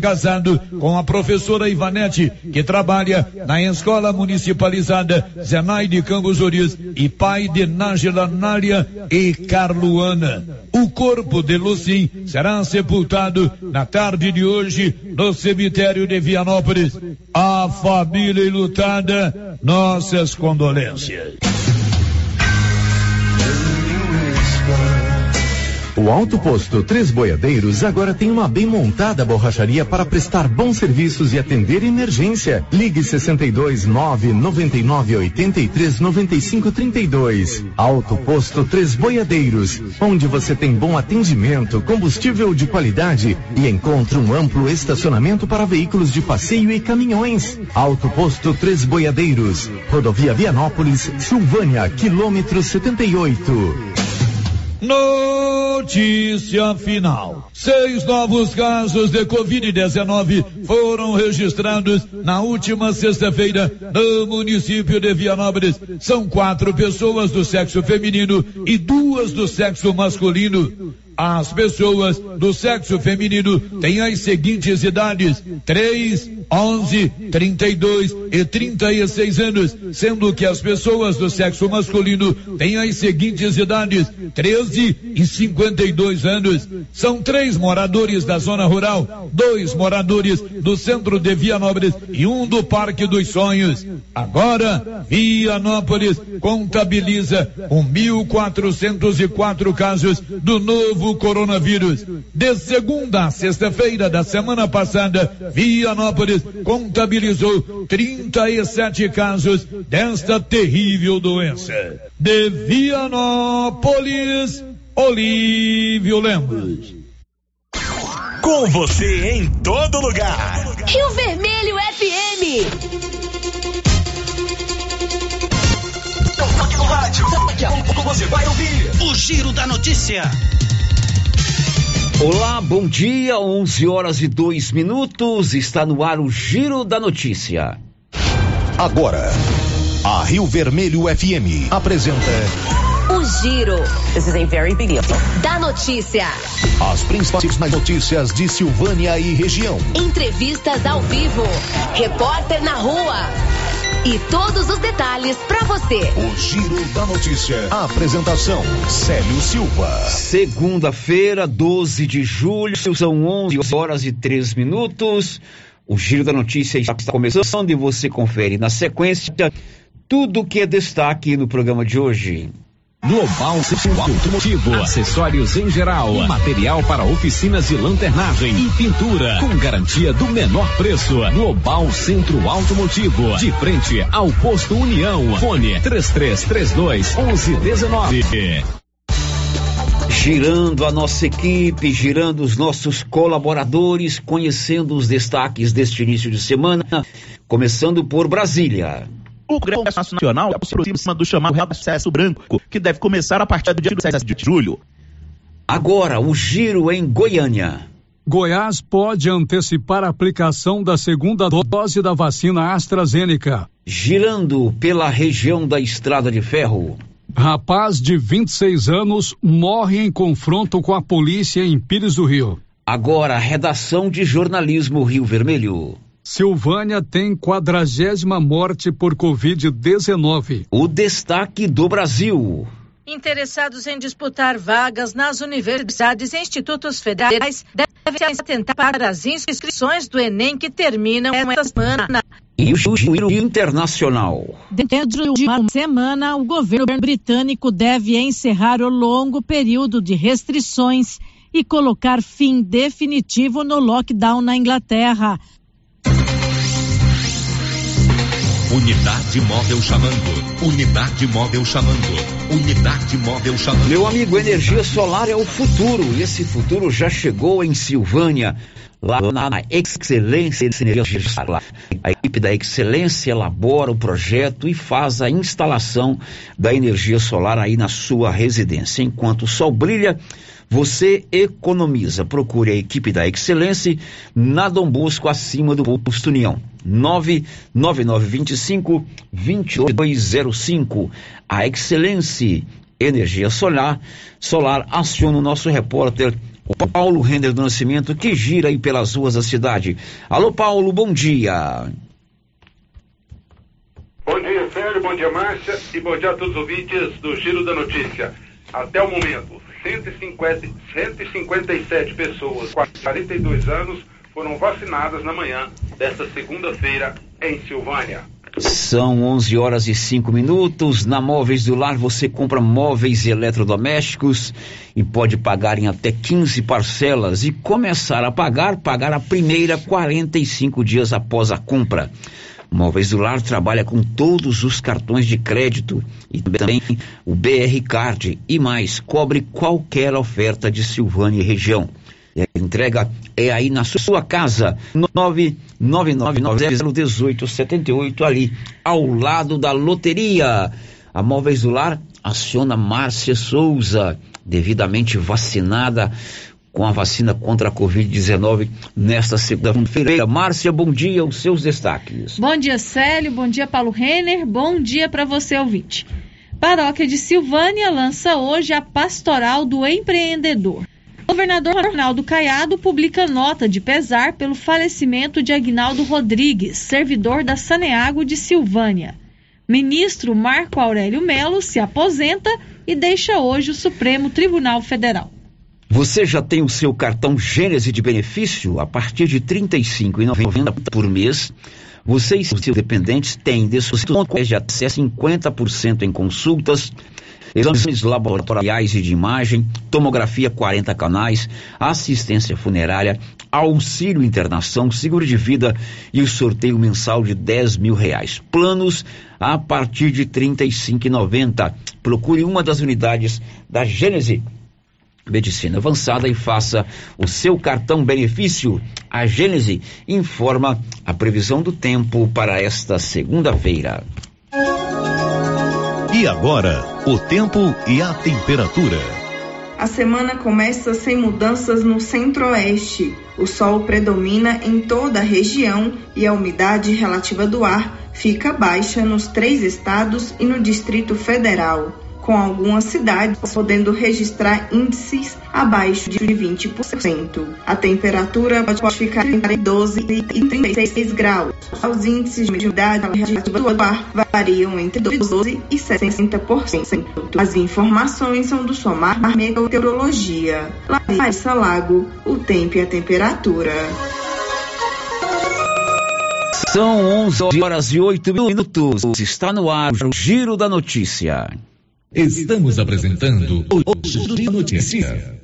casado com a professora Ivanete, que trabalha na escola municipalizada Zenaide Campos Ouriz e pai de Nájila Nária e Carluana. O corpo de Lucim será sepultado na tarde de hoje no cemitério de Vianópolis. A família enlutada, nossas condolências. O Auto Posto Três Boiadeiros agora tem uma bem montada borracharia para prestar bons serviços e atender emergência. Ligue 629-9983-9532. Auto Posto Três Boiadeiros, onde você tem bom atendimento, combustível de qualidade e encontra um amplo estacionamento para veículos de passeio e caminhões. Auto Posto Três Boiadeiros, Rodovia Vianópolis, Silvânia, quilômetro 78. Notícia final. 6 novos casos de Covid-19 foram registrados na última sexta-feira no município de Vianópolis. São 4 pessoas do sexo feminino e 2 do sexo masculino. As pessoas do sexo feminino têm as seguintes idades: 3, 11, 32 e 36 anos, sendo que as pessoas do sexo masculino têm as seguintes idades: 13 e 52 anos. São 3 moradores da zona rural, 2 moradores do centro de Vianópolis e 1 do Parque dos Sonhos. Agora, Vianópolis contabiliza 1.404 casos do novo coronavírus. De segunda a sexta-feira da semana passada, Vianópolis contabilizou 37 casos desta terrível doença. De Vianópolis, Olívio Lemos. Com você em todo lugar. Rio Vermelho FM. Não toque no rádio. Daqui a pouco você vai ouvir o Giro da Notícia. Olá, bom dia, 11h02, está no ar o Giro da Notícia. Agora, a Rio Vermelho FM apresenta o Giro da Notícia. As principais notícias de Silvânia e região. Entrevistas ao vivo, repórter na rua e todos os detalhes pra você. O Giro da Notícia. A apresentação, Célio Silva. Segunda-feira, 12 de julho, são 11h03. O Giro da Notícia está começando e você confere na sequência tudo o que é destaque no programa de hoje. Global Centro Automotivo, acessórios em geral, material para oficinas de lanternagem e pintura, com garantia do menor preço. Global Centro Automotivo, de frente ao Posto União, fone 3332-1119. Girando a nossa equipe, girando os nossos colaboradores, conhecendo os destaques deste início de semana, começando por Brasília. O Congresso Nacional aproxima do chamado recesso branco, que deve começar a partir do dia 7 de julho. Agora, o giro em Goiânia. Goiás pode antecipar a aplicação da segunda dose da vacina AstraZeneca. Girando pela região da Estrada de Ferro. Rapaz de 26 anos morre em confronto com a polícia em Pires do Rio. Agora, redação de jornalismo Rio Vermelho. Silvânia tem 40ª morte por Covid-19. O destaque do Brasil. Interessados em disputar vagas nas universidades e institutos federais devem se atentar para as inscrições do Enem que terminam esta semana. E o giro internacional. Dentro de uma semana, o governo britânico deve encerrar o longo período de restrições e colocar fim definitivo no lockdown na Inglaterra. Unidade móvel chamando, unidade móvel chamando, unidade móvel chamando. Meu amigo, energia solar é o futuro e esse futuro já chegou em Silvânia, lá na Excelência Energia Solar. A equipe da Excelência elabora o projeto e faz a instalação da energia solar aí na sua residência. Enquanto o sol brilha, você economiza. Procure a equipe da Excelência na Dom Bosco, acima do Posto União. 99925-2205. A Excelência Energia Solar aciona o nosso repórter Paulo Render do Nascimento, que gira aí pelas ruas da cidade. Alô, Paulo, bom dia. Bom dia, Sérgio, bom dia, Márcia, e bom dia a todos os ouvintes do Giro da Notícia. Até o momento, 157 pessoas com 42 anos foram vacinadas na manhã desta segunda-feira em Silvânia. São 11h05. Na Móveis do Lar você compra móveis e eletrodomésticos e pode pagar em até 15 parcelas e começar a pagar a primeira 45 dias após a compra. Móveis do Lar trabalha com todos os cartões de crédito e também o BR Card e mais, cobre qualquer oferta de Silvânia e região. A entrega é aí na sua casa, 999901878, ali ao lado da loteria. A Móveis do Lar aciona Márcia Souza, devidamente vacinada com a vacina contra a Covid-19 nesta segunda-feira. Márcia, bom dia, os seus destaques. Bom dia, Célio, bom dia, Paulo Renner, bom dia para você, ouvinte. Paróquia de Silvânia lança hoje a Pastoral do Empreendedor. O governador Ronaldo Caiado publica nota de pesar pelo falecimento de Aguinaldo Rodrigues, servidor da Saneago de Silvânia. Ministro Marco Aurélio Melo se aposenta e deixa hoje o Supremo Tribunal Federal. Você já tem o seu cartão Gênesis de benefício? A partir de R$ 35,90 por mês, você e seus dependentes têm desconto de até 50% em consultas, exames laboratoriais e de imagem, tomografia 40 canais, assistência funerária, auxílio internação, seguro de vida e o sorteio mensal de R$10.000. Planos a partir de R$35,90. Procure uma das unidades da Gênese Medicina Avançada e faça o seu cartão benefício. A Gênese informa a previsão do tempo para esta segunda-feira. E agora, o tempo e a temperatura. A semana começa sem mudanças no centro-oeste. O sol predomina em toda a região e a umidade relativa do ar fica baixa nos 3 estados e no Distrito Federal, com algumas cidades podendo registrar índices abaixo de 20%. A temperatura pode ficar entre 12 e 36 graus. Os índices de umidade relativa do ar variam entre 12 e 60%. As informações são do Somar Meteorologia. Larissa Lago, o tempo e a temperatura. São 11h08. Está no ar o Giro da Notícia. Estamos apresentando o Giro da Notícia.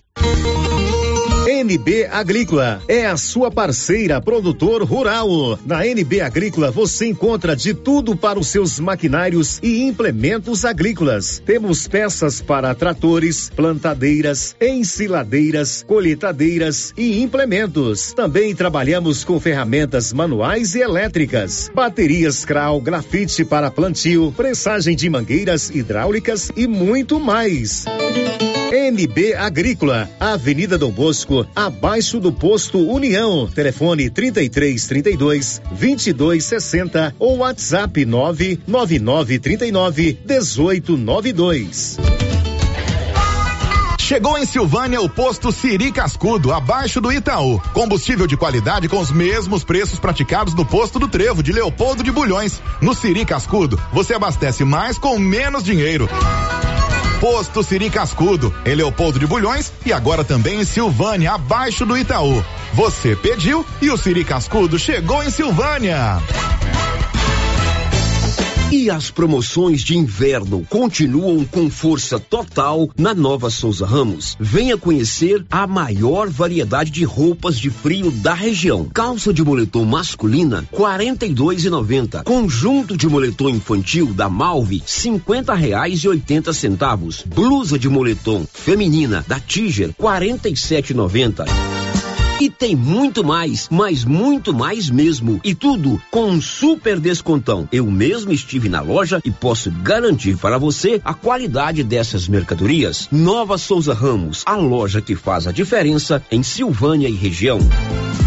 NB Agrícola é a sua parceira produtor rural. Na NB Agrícola você encontra de tudo para os seus maquinários e implementos agrícolas. Temos peças para tratores, plantadeiras, ensiladeiras, colheitadeiras e implementos. Também trabalhamos com ferramentas manuais e elétricas, baterias Kral, grafite para plantio, pressagem de mangueiras hidráulicas e muito mais. NB Agrícola, Avenida Dom Bosco, abaixo do posto União. Telefone 3332-2260 ou WhatsApp 99939-1892. Chegou em Silvânia o posto Siri Cascudo, abaixo do Itaú. Combustível de qualidade com os mesmos preços praticados no posto do Trevo de Leopoldo de Bulhões. No Siri Cascudo, você abastece mais com menos dinheiro. Posto Siri Cascudo, em Leopoldo de Bulhões e agora também em Silvânia, abaixo do Itaú. Você pediu e o Siri Cascudo chegou em Silvânia. E as promoções de inverno continuam com força total na Nova Souza Ramos. Venha conhecer a maior variedade de roupas de frio da região. Calça de moletom masculina R$42,90. Conjunto de moletom infantil da Malve R$50,80. Blusa de moletom feminina da Tiger R$47,90. E tem muito mais, mas muito mais mesmo. E tudo com um super descontão. Eu mesmo estive na loja e posso garantir para você a qualidade dessas mercadorias. Nova Souza Ramos, a loja que faz a diferença em Silvânia e região.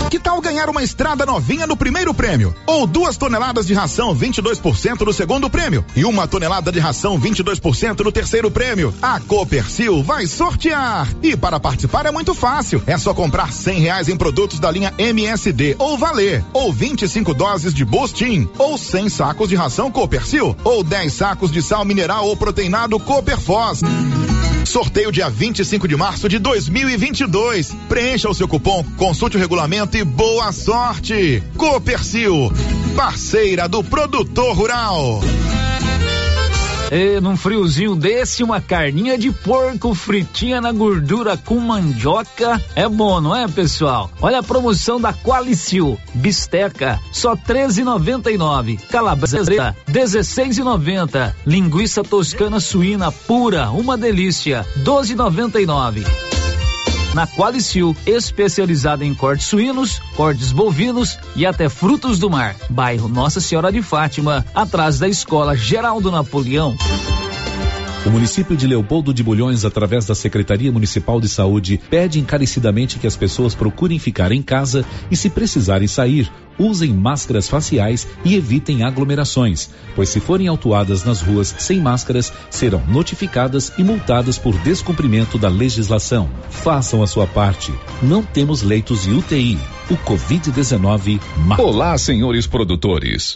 Que tal ganhar uma estrada novinha no primeiro prêmio? Ou 2 toneladas de ração 22% no segundo prêmio e 1 tonelada de ração 22% no terceiro prêmio? A Copercil vai sortear! E para participar é muito fácil, é só comprar R$100 em produtos da linha MSD ou Valer, ou 25 doses de Bostin, ou 100 sacos de ração Copercil, ou 10 sacos de sal mineral ou proteinado Coperfós. Sorteio dia 25 de março de 2022. Preencha o seu cupom, consulte o regulamento e boa sorte. Copercil, parceira do produtor rural. E num friozinho desse, uma carninha de porco fritinha na gordura com mandioca é bom, não é, pessoal? Olha a promoção da Qualicil. Bisteca, só 13,99. Calabresa, 16,90. Linguiça toscana suína pura, uma delícia, 12,99. Na Qualicil, especializada em cortes suínos, cortes bovinos e até frutos do mar. Bairro Nossa Senhora de Fátima, atrás da Escola Geraldo Napoleão. O município de Leopoldo de Bulhões, através da Secretaria Municipal de Saúde, pede encarecidamente que as pessoas procurem ficar em casa e, se precisarem sair, usem máscaras faciais e evitem aglomerações, pois se forem autuadas nas ruas sem máscaras, serão notificadas e multadas por descumprimento da legislação. Façam a sua parte. Não temos leitos de UTI. O Covid-19 mata. Olá, senhores produtores.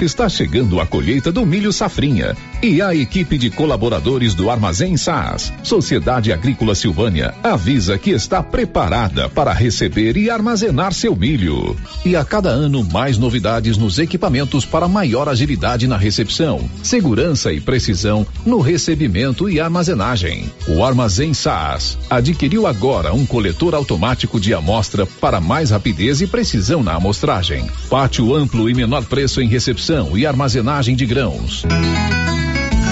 Está chegando a colheita do milho safrinha e a equipe de colaboradores do Armazém SAS, Sociedade Agrícola Silvânia, avisa que está preparada para receber e armazenar seu milho. E a cada ano, mais novidades nos equipamentos para maior agilidade na recepção, segurança e precisão no recebimento e armazenagem. O Armazém SAS adquiriu agora um coletor automático de amostra para mais rapidez e precisão na amostragem. Pátio amplo e menor preço em recepção e armazenagem de grãos.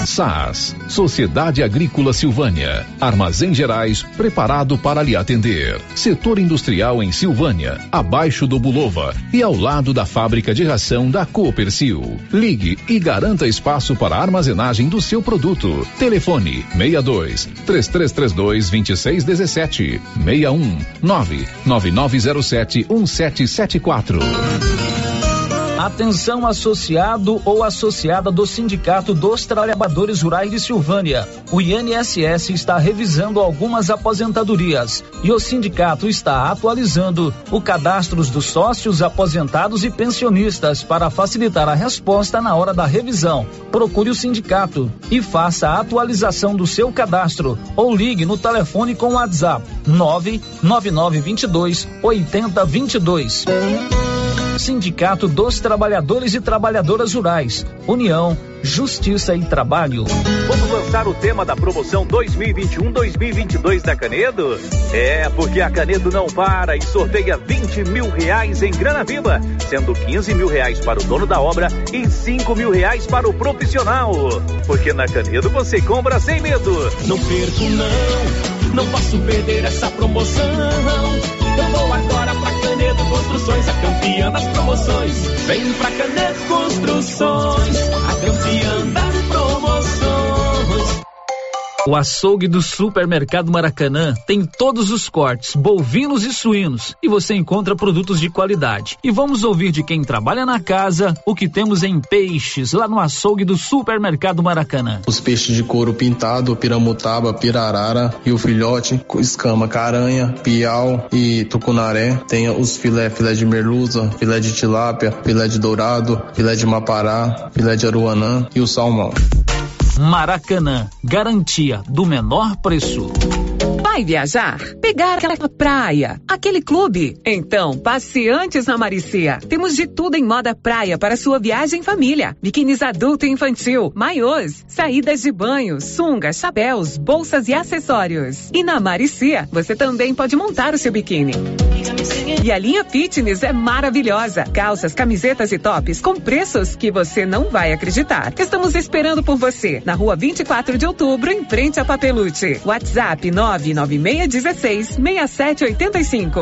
SAS, Sociedade Agrícola Silvânia, Armazém Gerais, preparado para lhe atender. Setor industrial em Silvânia, abaixo do Bulova e ao lado da fábrica de ração da Copercil. Ligue e garanta espaço para a armazenagem do seu produto. Telefone 62-3332-2617, 61-99907-1774. Atenção, associado ou associada do Sindicato dos Trabalhadores Rurais de Silvânia. O INSS está revisando algumas aposentadorias e o sindicato está atualizando o cadastro dos sócios, aposentados e pensionistas para facilitar a resposta na hora da revisão. Procure o sindicato e faça a atualização do seu cadastro ou ligue no telefone com o WhatsApp 99922 8022. Sindicato dos Trabalhadores e Trabalhadoras Rurais, União, Justiça e Trabalho. Vamos lançar o tema da promoção 2021-2022 da Canedo? É, porque a Canedo não para e sorteia R$20 mil em grana viva, sendo R$15 mil para o dono da obra e R$5 mil para o profissional. Porque na Canedo você compra sem medo. Não perco não, não posso perder essa promoção. Eu vou agora pra Canedo Construções, a campeã das promoções. Vem pra Canedo Construções, a campeã das promoções. O açougue do Supermercado Maracanã tem todos os cortes, bovinos e suínos, e você encontra produtos de qualidade. E vamos ouvir de quem trabalha na casa o que temos em peixes lá no açougue do Supermercado Maracanã. Os peixes de couro pintado, piramutaba, pirarara e o filhote, escama, caranha, piau e tucunaré. Tem os filé, filé de merluza, filé de tilápia, filé de dourado, filé de mapará, filé de aruanã e o salmão. Maracanã, garantia do menor preço. Vai viajar? Pegar aquela praia? Aquele clube? Então, passe antes na Maricia. Temos de tudo em moda praia para sua viagem em família. Biquínis adulto e infantil, maiôs, saídas de banho, sungas, chapéus, bolsas e acessórios. E na Maricia, você também pode montar o seu biquíni. E a linha fitness é maravilhosa. Calças, camisetas e tops com preços que você não vai acreditar. Estamos esperando por você na rua 24 de outubro, em frente a Papelute. WhatsApp 996166785.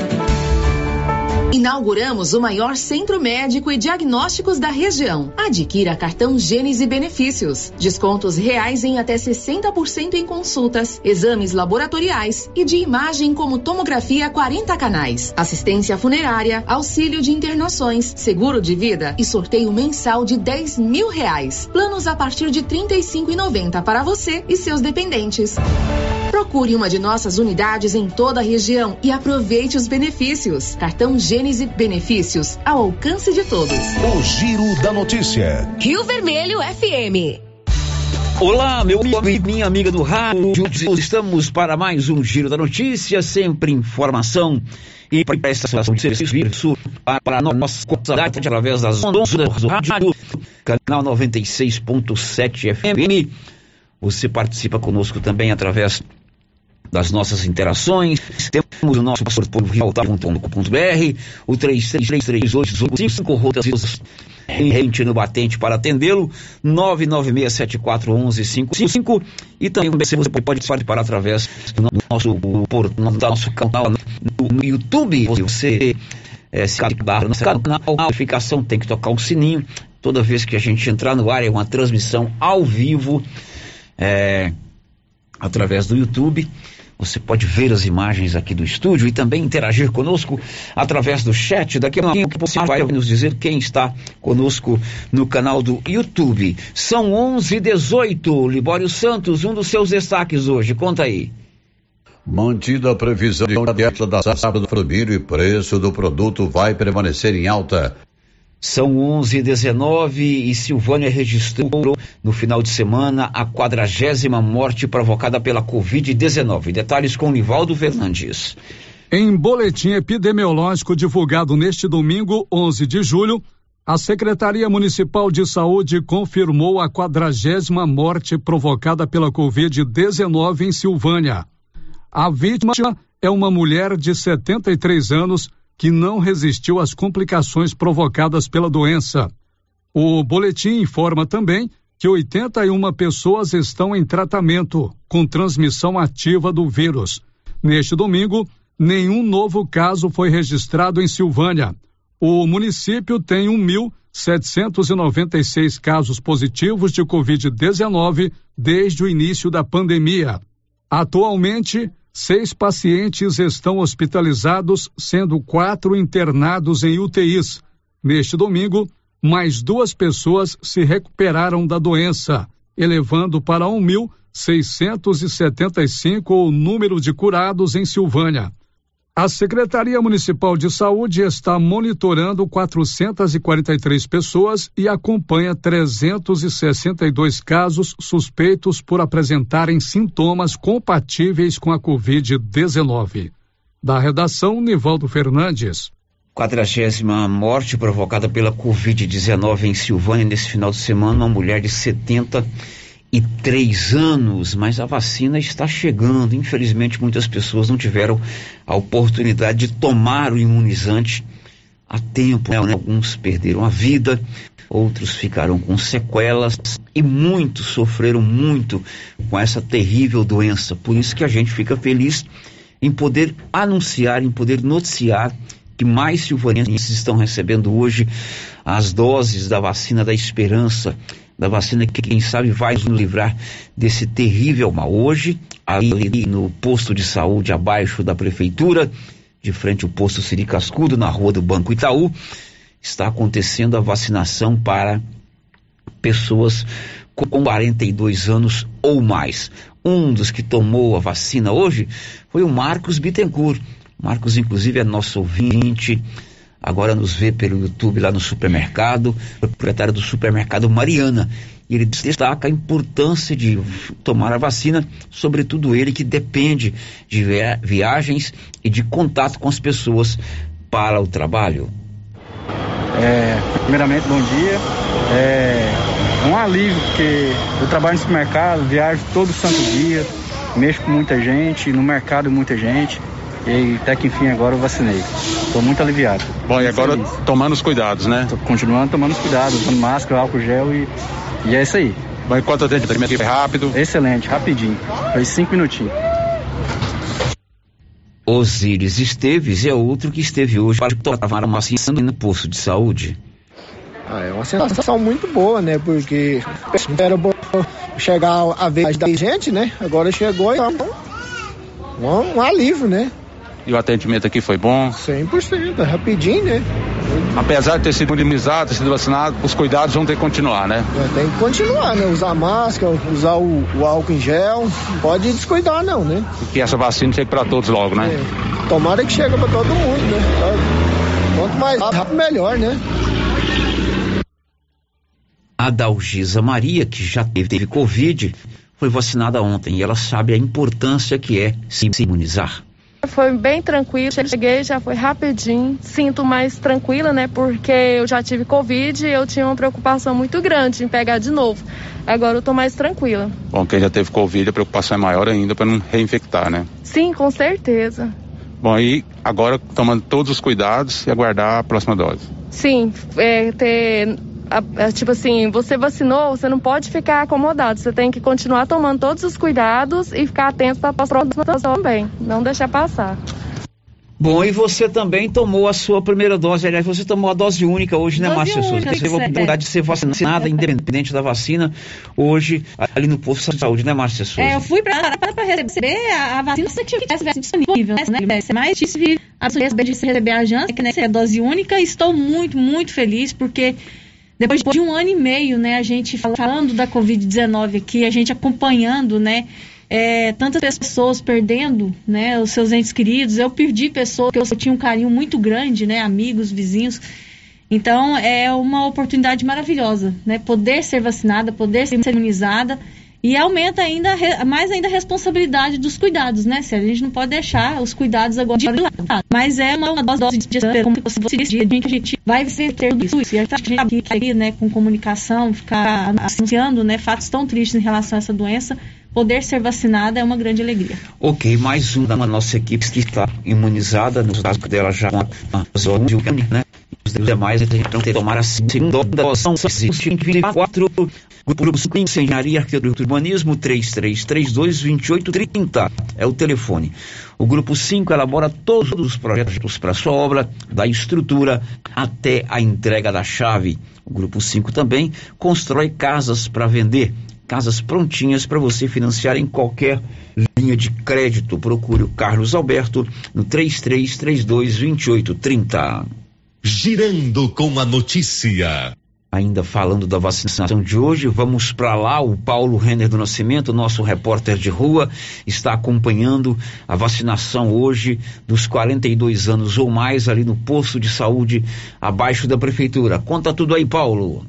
Inauguramos o maior centro médico e diagnósticos da região. Adquira Cartão Gênesis e benefícios. Descontos reais em até 60% em consultas, exames laboratoriais e de imagem como tomografia 40 canais, assistência funerária, auxílio de internações, seguro de vida e sorteio mensal de R$10 mil. Planos a partir de R$35,90 para você e seus dependentes. Procure uma de nossas unidades em toda a região e aproveite os benefícios. Cartão Gênesis benefícios ao alcance de todos. O Giro da Notícia. Rio Vermelho FM. Olá, meu amigo e minha amiga do rádio. Estamos para mais um Giro da Notícia, sempre informação e prestação de serviço para a nossa comunidade através das ondas do rádio, canal 96.7 FM. Você participa conosco também através das nossas interações. Temos o nosso passaporte rialtar.com.br, o 333385 rotas em rente no batente para atendê-lo, 996741155, e também você pode participar através do nosso canal no YouTube. Você se cadastrar no nosso canal, a notificação tem que tocar um sininho. Toda vez que a gente entrar no ar é uma transmissão ao vivo através do YouTube. Você pode ver as imagens aqui do estúdio e também interagir conosco através do chat. Daqui a pouquinho você vai nos dizer quem está conosco no canal do YouTube. São 11h18. Libório Santos, um dos seus destaques hoje. Conta aí. Mantida a previsão de alta da sábado e preço do produto vai permanecer em alta. São 11h19 e Silvânia registrou no final de semana a 40ª morte provocada pela Covid-19. Detalhes com Nivaldo Fernandes. Em boletim epidemiológico divulgado neste domingo, 11 de julho, a Secretaria Municipal de Saúde confirmou a 40ª morte provocada pela Covid-19 em Silvânia. A vítima é uma mulher de 73 anos, que não resistiu às complicações provocadas pela doença. O boletim informa também que 81 pessoas estão em tratamento com transmissão ativa do vírus. Neste domingo, nenhum novo caso foi registrado em Silvânia. O município tem 1.796 casos positivos de Covid-19 desde o início da pandemia. Atualmente, 6 pacientes estão hospitalizados, sendo 4 internados em UTIs. Neste domingo, mais 2 pessoas se recuperaram da doença, elevando para 1.675 o número de curados em Silvânia. A Secretaria Municipal de Saúde está monitorando 443 pessoas e acompanha 362 casos suspeitos por apresentarem sintomas compatíveis com a Covid-19. Da redação, Nivaldo Fernandes. 40ª morte provocada pela Covid-19 em Silvânia nesse final de semana, uma mulher de 73 anos, mas a vacina está chegando. Infelizmente, muitas pessoas não tiveram a oportunidade de tomar o imunizante a tempo, né? Alguns perderam a vida, outros ficaram com sequelas e muitos sofreram muito com essa terrível doença. Por isso que a gente fica feliz em poder anunciar, em poder noticiar que mais silvanenses estão recebendo hoje as doses da vacina da esperança, da vacina que, quem sabe, vai nos livrar desse terrível mal. Hoje, ali no posto de saúde, abaixo da prefeitura, de frente ao posto Siri Cascudo, na rua do Banco Itaú, está acontecendo a vacinação para pessoas com 42 anos ou mais. Um dos que tomou a vacina hoje foi o Marcos Bittencourt. Marcos, inclusive, é nosso ouvinte, agora nos vê pelo YouTube lá no supermercado, proprietário do supermercado Mariana, e ele destaca a importância de tomar a vacina, sobretudo ele que depende de viagens e de contato com as pessoas para o trabalho. Primeiramente, bom dia. É um alívio, porque eu trabalho no supermercado, viajo todo santo dia, mexo com muita gente, no mercado muita gente, e até que enfim agora eu vacinei. Estou muito aliviado. Bom, e agora feliz. Tomando os cuidados, né? Tô continuando tomando os cuidados, usando máscara, álcool gel e é isso aí. Mas quanto tempo também foi rápido? Excelente, rapidinho. Foi 5 minutinhos. Osíris Esteves é outro que esteve hoje para tomar uma vacina no posto de saúde. É uma sensação muito boa, né? Porque era bom chegar a vez da gente, né? Agora chegou e um alívio, né? E o atendimento aqui foi bom? 100%, rapidinho, né? Apesar de ter sido imunizado, ter sido vacinado, os cuidados vão ter que continuar, né? Tem que continuar, né? Usar máscara, usar o álcool em gel, não pode descuidar não, né? Porque essa vacina chega pra todos logo, né? Tomara que chegue pra todo mundo, né? Quanto mais rápido, melhor, né? A Dalgisa Maria, que já teve Covid, foi vacinada ontem e ela sabe a importância que é se imunizar. Foi bem tranquilo, cheguei, já foi rapidinho, sinto mais tranquila, né, porque eu já tive Covid e eu tinha uma preocupação muito grande em pegar de novo, agora eu tô mais tranquila. Bom, quem já teve Covid, a preocupação é maior ainda para não reinfectar, né? Sim, com certeza. Bom, e agora tomando todos os cuidados e aguardar a próxima dose? Sim, tipo assim, você vacinou, você não pode ficar acomodado, você tem que continuar tomando todos os cuidados e ficar atento para a próxima também, não deixar passar. Bom, e você também tomou a sua primeira dose, aliás, você tomou a dose única hoje, né, Márcia Souza? Você teve a oportunidade de ser vacinada, independente da vacina, hoje, ali no posto de saúde, né, Márcia Souza? Eu fui para receber a vacina, se tivesse disponível, né, mas tive a possibilidade de receber a Janssen, que é a dose única, e estou muito, muito feliz, porque depois de 1 ano e meio, né, a gente falando da Covid-19 aqui, a gente acompanhando, né, tantas pessoas perdendo, né, os seus entes queridos. Eu perdi pessoas que eu tinha um carinho muito grande, né, amigos, vizinhos. Então, é uma oportunidade maravilhosa, né, poder ser vacinada, poder ser imunizada, e aumenta mais ainda a responsabilidade dos cuidados, né, se a gente não pode deixar os cuidados agora de lado. Mas é uma dose de esperança, como se fosse dia que a gente vai ter tudo isso, e a gente aqui, né, com comunicação, ficar anunciando, né, fatos tão tristes em relação a essa doença, poder ser vacinada é uma grande alegria. Ok, mais uma da nossa equipe que está imunizada, no caso dela já com a zona de Ucrânia, né, os demais deverão tomar a segunda doação. 24. Grupo 5, Engenharia, Arquitetura e Urbanismo, 3332-2830 é o telefone. O Grupo 5 elabora todos os projetos para sua obra, da estrutura até a entrega da chave. O Grupo 5 também constrói casas para vender, casas prontinhas para você financiar em qualquer linha de crédito. Procure o Carlos Alberto no 3332-2830. Girando com a notícia. Ainda falando da vacinação de hoje, vamos para lá. O Paulo Render do Nascimento, nosso repórter de rua, está acompanhando a vacinação hoje dos 42 anos ou mais ali no posto de saúde abaixo da prefeitura. Conta tudo aí, Paulo.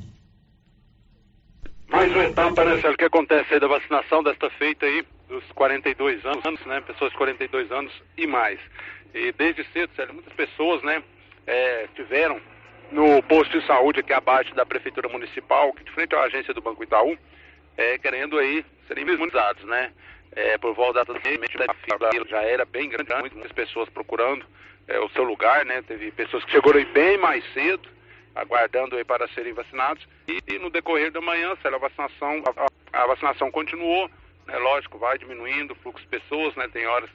Mais uma etapa, né, Sérgio, que acontece aí da vacinação desta feita aí dos 42 anos, né, pessoas de 42 anos e mais. E desde cedo, Sérgio, muitas pessoas, né, tiveram no posto de saúde aqui abaixo da Prefeitura Municipal, de frente à agência do Banco Itaú, querendo aí serem imunizados, né? Por volta da fila já era bem grande, muitas pessoas procurando o seu lugar, né? Teve pessoas que chegaram aí bem mais cedo, aguardando aí para serem vacinados. E no decorrer da manhã, a vacinação continuou, né? Lógico, vai diminuindo o fluxo de pessoas, né? Tinha horas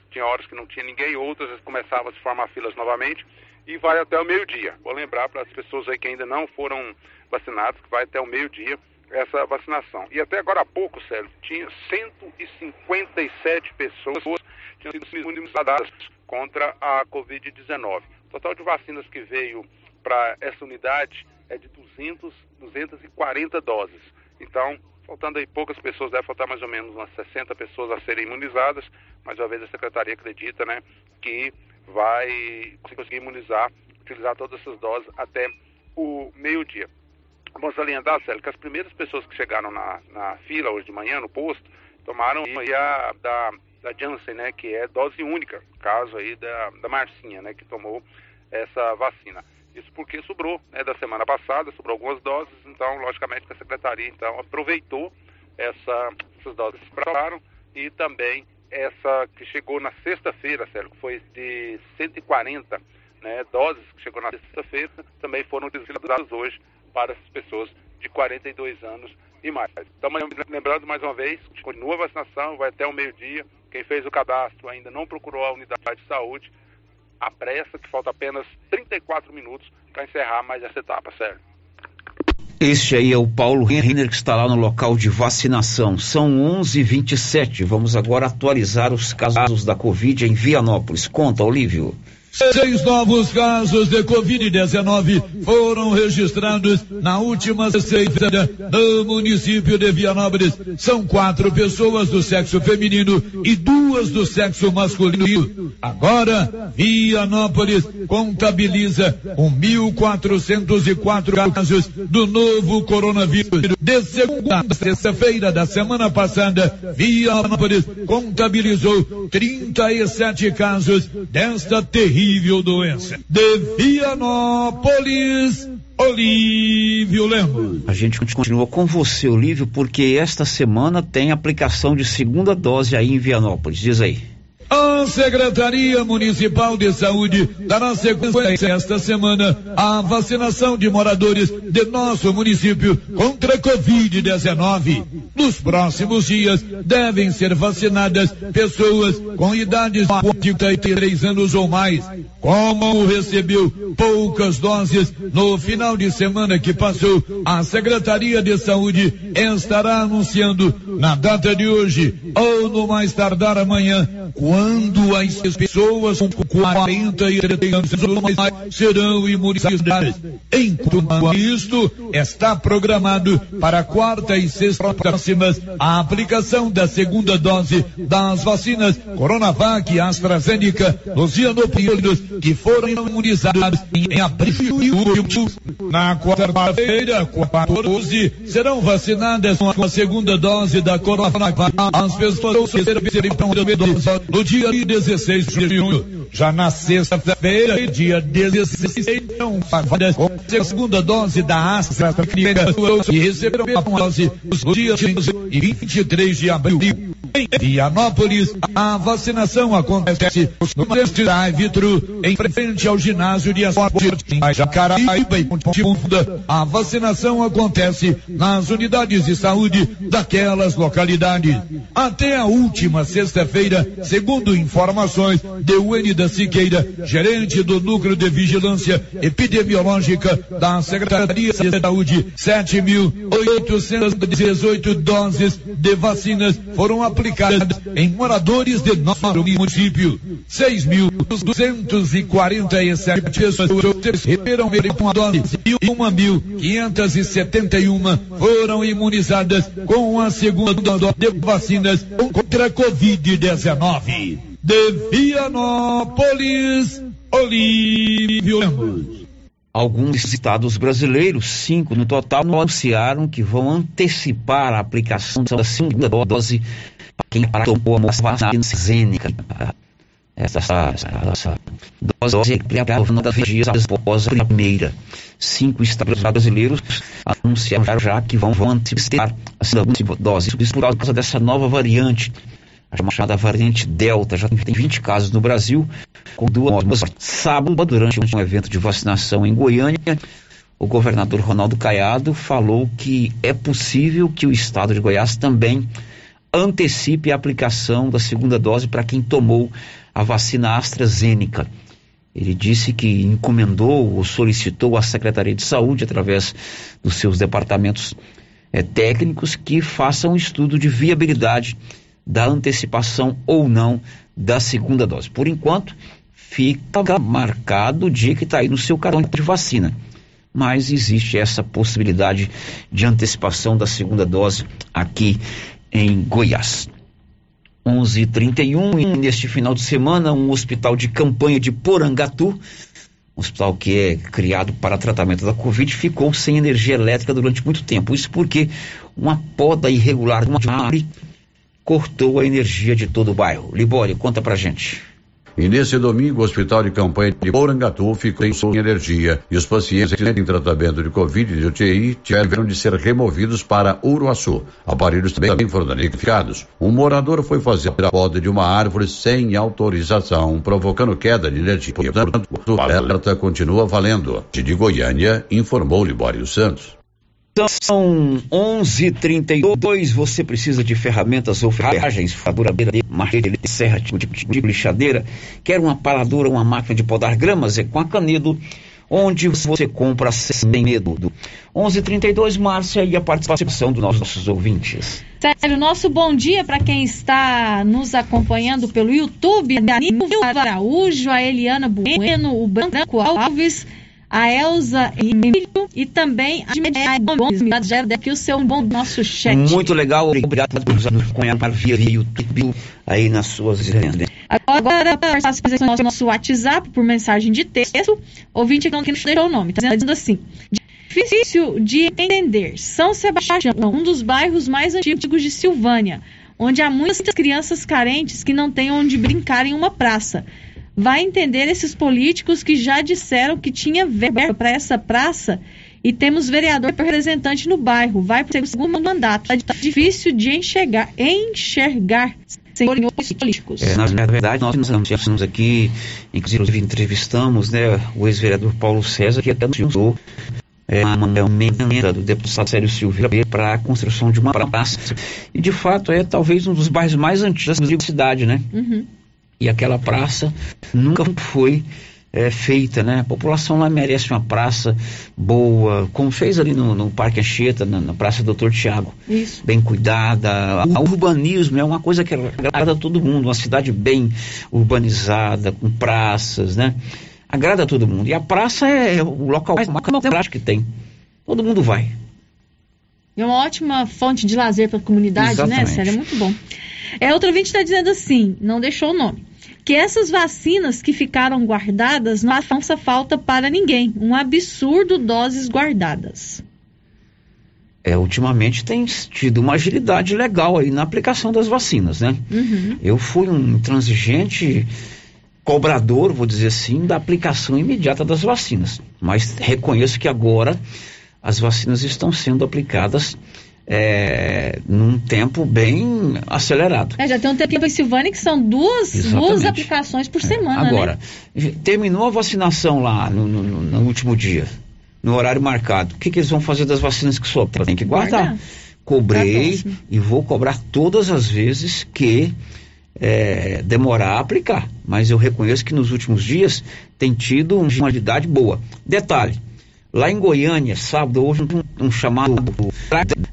que não tinha ninguém, outras começavam a se formar filas novamente. E vai até o meio-dia. Vou lembrar para as pessoas aí que ainda não foram vacinadas, que vai até o meio-dia essa vacinação. E até agora há pouco, Sérgio, tinha 157 pessoas que tinham sido imunizadas contra a Covid-19. O total de vacinas que veio para essa unidade é de 240 doses. Então, faltando aí poucas pessoas, deve faltar mais ou menos umas 60 pessoas a serem imunizadas. Mais uma vez, a Secretaria acredita, né, que vai conseguir imunizar, utilizar todas essas doses até o meio-dia. Vamos salientar, Célio, que as primeiras pessoas que chegaram na fila hoje de manhã, no posto, tomaram aí a da Janssen, né, que é dose única, caso aí da Marcinha, né, que tomou essa vacina. Isso porque sobrou, né, da semana passada, sobrou algumas doses, então, logicamente, a Secretaria, então, aproveitou essas doses que sobraram e também essa que chegou na sexta-feira, Sérgio, que foi de 140, né, doses que chegou na sexta-feira, também foram utilizadas hoje para as pessoas de 42 anos e mais. Então, lembrando mais uma vez, continua a vacinação, vai até o meio-dia. Quem fez o cadastro ainda não procurou a unidade de saúde, apressa, que falta apenas 34 minutos para encerrar mais essa etapa, Sérgio. Este aí é o Paulo Renner, que está lá no local de vacinação. São 11h27. Vamos agora atualizar os casos da Covid em Vianópolis. Conta, Olívio. 6 novos casos de Covid-19 foram registrados na última sexta-feira no município de Vianópolis. São 4 pessoas do sexo feminino e 2 do sexo masculino. Agora, Vianópolis contabiliza 1.404 casos do novo coronavírus. De segunda a sexta-feira da semana passada, Vianópolis contabilizou 37 casos desta terrível doença. De Vianópolis, Olívio Lemos. A gente continua com você, Olívio, porque esta semana tem aplicação de segunda dose aí em Vianópolis. Diz aí. A Secretaria Municipal de Saúde dará sequência esta semana à vacinação de moradores de nosso município contra a Covid-19. Nos próximos dias devem ser vacinadas pessoas com idades de 43 anos ou mais. Como recebeu poucas doses no final de semana que passou, a Secretaria de Saúde estará anunciando na data de hoje ou no mais tardar amanhã, quando as pessoas com 43 anos ou mais serão imunizadas. Enquanto isto, está programado para quarta e sexta próximas a aplicação da segunda dose das vacinas Coronavac e AstraZeneca nos vianopolinos que foram imunizados em abril e julho. Na quarta-feira, 14, serão vacinadas com a segunda dose da Coronavac. As pessoas receberão a dose no dia 16 de junho. Já na sexta-feira, dia 16, serão vacinadas com a segunda dose da AstraZeneca e receberão a dose nos dias 15 e 23 de abril. Vianópolis, a vacinação acontece no Vitro, em frente ao ginásio de esporte em Jacaraíba e Ponte Funda. A vacinação acontece nas unidades de saúde daquelas localidades. Até a última sexta-feira, segundo informações de Wenida Siqueira, gerente do Núcleo de Vigilância Epidemiológica da Secretaria de Saúde, 7.818 doses de vacinas foram aplicadas em moradores de nosso município. 6.247 pessoas receberam uma dose e 1.571 foram imunizadas com a segunda dose de vacinas contra a Covid-19. De Vianópolis, Olívio Lemos. Alguns estados brasileiros, 5 no total, anunciaram que vão antecipar a aplicação da segunda dose para quem tomou a vacina AstraZeneca. Essa dose é dias após a primeira. 5 estados brasileiros anunciaram já que vão antecipar a segunda dose por causa dessa nova variante. A chamada variante Delta já tem 20 casos no Brasil, com 2 mortes. Sábado, durante um evento de vacinação em Goiânia, o governador Ronaldo Caiado falou que é possível que o estado de Goiás também antecipe a aplicação da segunda dose para quem tomou a vacina AstraZeneca. Ele disse que encomendou ou solicitou à Secretaria de Saúde, através dos seus departamentos técnicos, que faça um estudo de viabilidade da antecipação ou não da segunda dose. Por enquanto, fica marcado o dia que está aí no seu cartão de vacina, mas existe essa possibilidade de antecipação da segunda dose aqui em Goiás. 11h31, neste final de semana, um hospital de campanha de Porangatu, um hospital que é criado para tratamento da Covid, ficou sem energia elétrica durante muito tempo. Isso porque uma poda irregular de uma árvore cortou a energia de todo o bairro. Libório, conta pra gente. E nesse domingo, o hospital de campanha de Porangatu ficou sem energia e os pacientes em tratamento de Covid de UTI tiveram de ser removidos para Uruaçu. Aparelhos também foram danificados. Um morador foi fazer a poda de uma árvore sem autorização, provocando queda de energia. Portanto, o alerta continua valendo. De Goiânia, informou Libório Santos. São 11h32, você precisa de ferramentas ou ferragens, fadura, martelo, serra, tipo de lixadeira, quer uma aparadora, uma máquina de podar gramas, é com a Canedo, onde você compra sem medo. 11h32, Márcia, e a participação dos nossos ouvintes. Sérgio, nosso bom dia para quem está nos acompanhando pelo YouTube, a Danilo Araújo, a Eliana Bueno, o Branco Alves, a Elza Emílio e também a Gomes, que o seu bom nosso chat. Muito legal, obrigado por nos acompanhar via YouTube aí nas suas redes. Agora, participação do nosso WhatsApp por mensagem de texto, ouvinte que não deixou o nome, tá dizendo assim: difícil de entender, São Sebastião, um dos bairros mais antigos de Silvânia, onde há muitas crianças carentes que não têm onde brincar em uma praça. Vai entender esses políticos que já disseram que tinha verba para essa praça e temos vereador representante no bairro. Vai para o segundo mandato. Está difícil de enxergar senhores políticos. Na verdade, nós anunciamos aqui, inclusive entrevistamos, né, o ex-vereador Paulo César, que até anunciou uma emenda do deputado Sérgio Silveira para a construção de uma praça. E, de fato, é talvez um dos bairros mais antigos da cidade, né? Uhum. E aquela praça nunca foi feita, né? A população lá merece uma praça boa, como fez ali no Parque Anchieta, na Praça Doutor Tiago. Isso. Bem cuidada. O urbanismo é uma coisa que agrada a todo mundo, uma cidade bem urbanizada, com praças, né? Agrada a todo mundo. E a praça é o local mais democrático que tem. Todo mundo vai. É uma ótima fonte de lazer para a comunidade. Exatamente, né? Sério, é muito bom. Outro ouvinte está dizendo assim, não deixou o nome, que essas vacinas que ficaram guardadas não faça falta para ninguém. Um absurdo, doses guardadas. Ultimamente tem tido uma agilidade legal aí na aplicação das vacinas, né? Uhum. Eu fui um transigente cobrador, vou dizer assim, da aplicação imediata das vacinas. Mas reconheço que agora as vacinas estão sendo aplicadas num tempo bem acelerado. Já tem um tempo em Silvânia que são duas aplicações por semana. Agora, né? Terminou a vacinação lá no último dia, no horário marcado. O que eles vão fazer das vacinas que sobram? Tem que guardar. Cobrei e vou cobrar todas as vezes que demorar a aplicar. Mas eu reconheço que nos últimos dias tem tido uma quantidade boa. Detalhe, lá em Goiânia, sábado, houve um chamado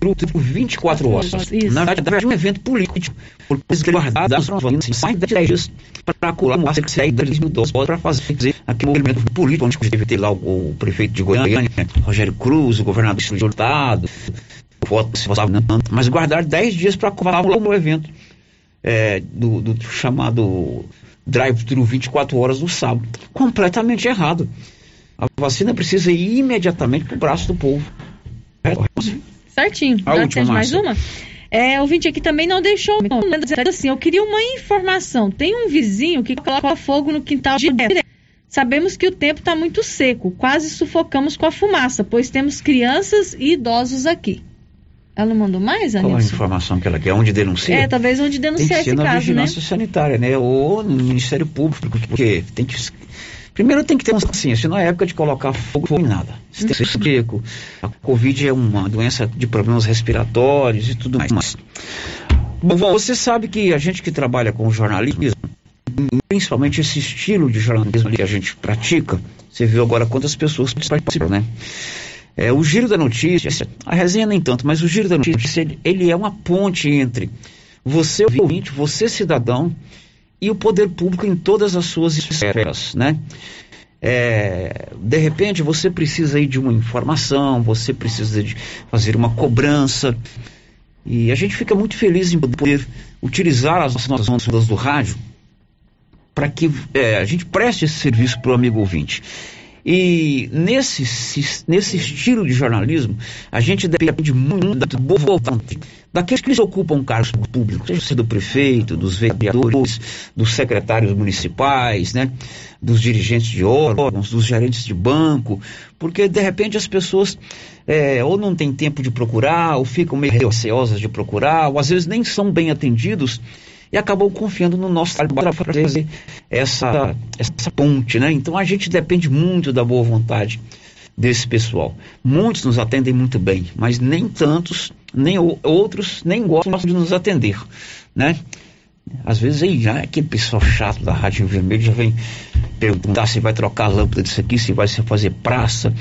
grupo 24 horas. Isso. Na verdade, um evento político, porque eles guardaram as vacinas mais de 10 dias para acumular cerca de 10 mil doses para fazer aquele movimento político, onde teve lá o prefeito de Goiânia, Rogério Cruz, o governador do Estado, mas guardaram 10 dias para acumular o evento do chamado drive-thru 24 horas do sábado. Completamente errado. A vacina precisa ir imediatamente para o braço do povo. Certinho. A última, mais uma? O ouvinte aqui também não deixou. Assim, eu queria uma informação. Tem um vizinho que coloca fogo no quintal direto. Sabemos que o tempo está muito seco. Quase sufocamos com a fumaça, pois temos crianças e idosos aqui. Ela não mandou mais, Anilson? Qual a informação que ela quer? Onde denunciar? Talvez onde denunciar esse caso, né? Tem que ser na vigilância sanitária, né? Ou no Ministério Público, porque tem que... Primeiro tem que ter uma consciência, não é época de colocar fogo em nada. Você tem que ser seco. A Covid é uma doença de problemas respiratórios e tudo mais. Bom, você sabe que a gente que trabalha com jornalismo, principalmente esse estilo de jornalismo que a gente pratica, você viu agora quantas pessoas participam, né? O giro da notícia, a resenha nem tanto, mas o giro da notícia, ele é uma ponte entre você ouvinte, você cidadão, e o poder público em todas as suas esferas, né? De repente você precisa aí de uma informação, você precisa de fazer uma cobrança, e a gente fica muito feliz em poder utilizar as nossas ondas do rádio para que a gente preste esse serviço para o amigo ouvinte. E nesse estilo de jornalismo, a gente depende muito da boa vontade daqueles que ocupam cargos públicos, seja do prefeito, dos vereadores, dos secretários municipais, né? Dos dirigentes de órgãos, dos gerentes de banco, porque de repente as pessoas ou não têm tempo de procurar, ou ficam meio receosas de procurar, ou às vezes nem são bem atendidos, e acabou confiando no nosso trabalho para fazer essa ponte, né? Então a gente depende muito da boa vontade desse pessoal. Muitos nos atendem muito bem, mas nem tantos, nem outros, nem gostam de nos atender, né? Às vezes aquele pessoal chato da Rádio Vermelho já vem perguntar se vai trocar a lâmpada disso aqui, se vai fazer praça,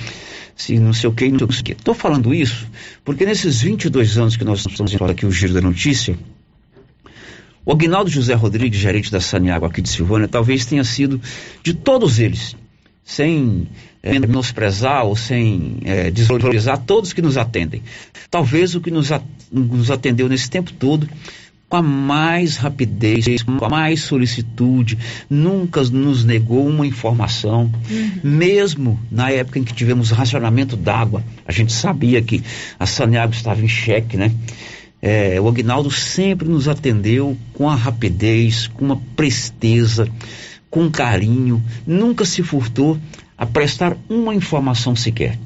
se não sei o que, não sei o que. Estou falando isso porque nesses 22 anos que nós estamos falando aqui o Giro da Notícia, o Aguinaldo José Rodrigues, gerente da Saneago aqui de Silvânia, talvez tenha sido de todos eles, sem menosprezar ou sem desvalorizar todos que nos atendem. Talvez o que nos atendeu nesse tempo todo com a mais rapidez, com a mais solicitude, nunca nos negou uma informação. Mesmo na época em que tivemos racionamento d'água, a gente sabia que a Saneago estava em xeque, né? O Aguinaldo sempre nos atendeu com a rapidez, com uma presteza, com carinho, nunca se furtou a prestar uma informação sequer.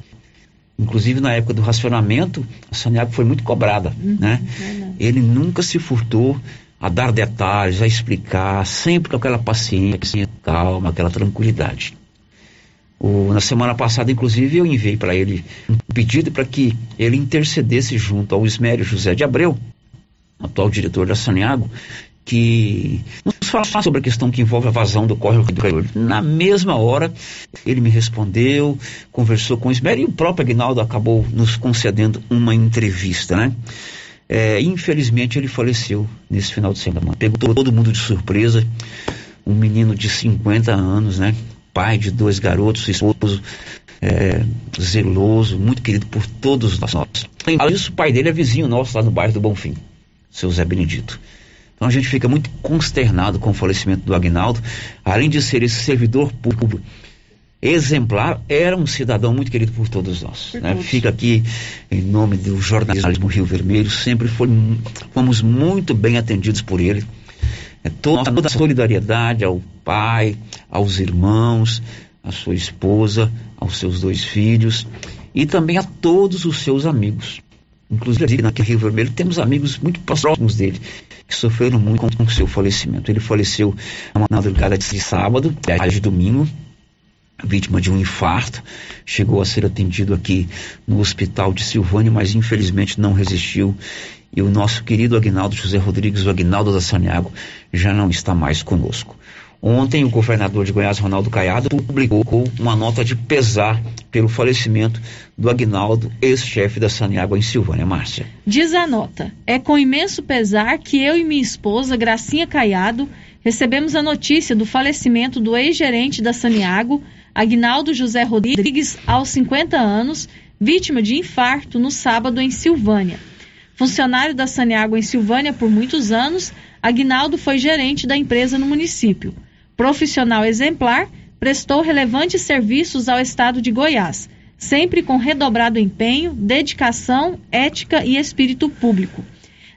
Inclusive na época do racionamento, a Saneago foi muito cobrada, né? Ele nunca se furtou a dar detalhes, a explicar, sempre com aquela paciência, calma, aquela tranquilidade. Na semana passada, inclusive, eu enviei para ele um pedido para que ele intercedesse junto ao Ismério José de Abreu, atual diretor da Saneago, que nos falasse sobre a questão que envolve a vazão do córrego do Rio. Na mesma hora, ele me respondeu, conversou com o Ismério e o próprio Aguinaldo acabou nos concedendo uma entrevista, né? Infelizmente, ele faleceu nesse final de semana. Pegou todo mundo de surpresa, um menino de 50 anos, né? Pai de dois garotos, esposo zeloso, muito querido por todos nós. Além disso, o pai dele é vizinho nosso lá no bairro do Bonfim, seu Zé Benedito. Então a gente fica muito consternado com o falecimento do Aguinaldo. Além de ser esse servidor público exemplar, era um cidadão muito querido por todos nós, né? Fica aqui em nome do jornalismo Rio Vermelho, sempre fomos muito bem atendidos por ele. Toda a solidariedade ao pai, aos irmãos, à sua esposa, aos seus dois filhos e também a todos os seus amigos. Inclusive, aqui em Rio Vermelho, temos amigos muito próximos dele, que sofreram muito com o seu falecimento. Ele faleceu na madrugada de sábado, de domingo, vítima de um infarto. Chegou a ser atendido aqui no hospital de Silvânia, mas infelizmente não resistiu. E o nosso querido Aguinaldo José Rodrigues, o Aguinaldo da Saneago, já não está mais conosco. Ontem, o governador de Goiás, Ronaldo Caiado, publicou uma nota de pesar pelo falecimento do Aguinaldo, ex-chefe da Saneago em Silvânia, Márcia. Diz a nota: é com imenso pesar que eu e minha esposa, Gracinha Caiado, recebemos a notícia do falecimento do ex-gerente da Saneago, Aguinaldo José Rodrigues, aos 50 anos, vítima de infarto no sábado em Silvânia. Funcionário da Saneago em Silvânia por muitos anos, Aguinaldo foi gerente da empresa no município. Profissional exemplar, prestou relevantes serviços ao estado de Goiás, sempre com redobrado empenho, dedicação, ética e espírito público.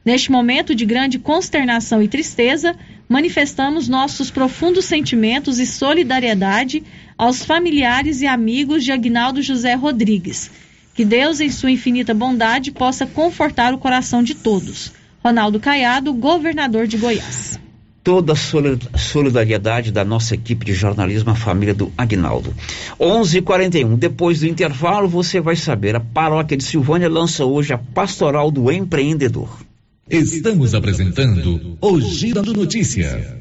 Neste momento de grande consternação e tristeza, manifestamos nossos profundos sentimentos e solidariedade aos familiares e amigos de Aguinaldo José Rodrigues. Que Deus, em sua infinita bondade, possa confortar o coração de todos. Ronaldo Caiado, governador de Goiás. Toda a solidariedade da nossa equipe de jornalismo à família do Aguinaldo. 11h41, depois do intervalo, você vai saber. A paróquia de Silvânia lança hoje a Pastoral do Empreendedor. Estamos apresentando o Giro da Notícia.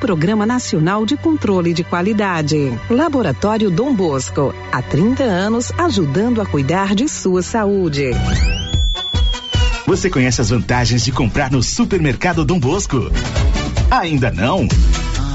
Programa Nacional de Controle de Qualidade. Laboratório Dom Bosco, há 30 anos ajudando a cuidar de sua saúde. Você conhece as vantagens de comprar no Supermercado Dom Bosco? Ainda não?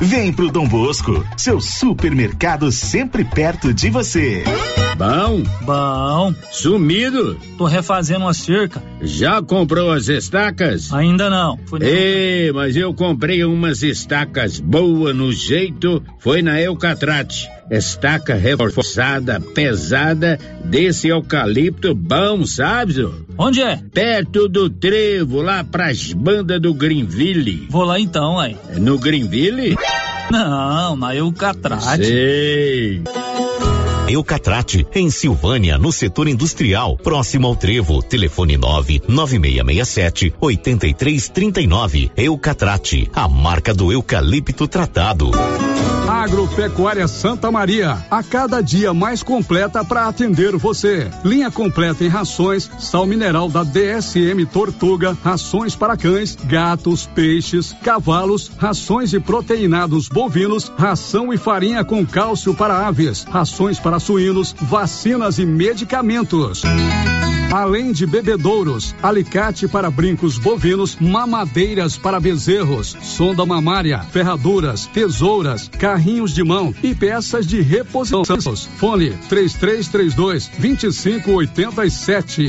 Vem pro Dom Bosco, seu supermercado sempre perto de você. Bom. Sumido. Tô refazendo uma cerca. Já comprou as estacas? Ainda não. Mas eu comprei umas estacas boas no jeito, foi na Eucatrate. Estaca reforçada, pesada, desse eucalipto bom, sabe, senhor? Onde é? Perto do trevo, lá pras bandas do Greenville. Vou lá então, aí. É no Greenville? Não, na Eucatrate. Sei. Eucatrate, em Silvânia, no setor industrial, próximo ao trevo. Telefone 99667-8339. Eucatrate, a marca do eucalipto tratado. Agropecuária Santa Maria, a cada dia mais completa para atender você. Linha completa em rações, sal mineral da DSM Tortuga, rações para cães, gatos, peixes, cavalos, rações e proteinados bovinos, ração e farinha com cálcio para aves, rações para suínos, vacinas e medicamentos. Além de bebedouros, alicate para brincos bovinos, mamadeiras para bezerros, sonda mamária, ferraduras, tesouras, carrinhos de mão e peças de reposição. Fone 3332-2587.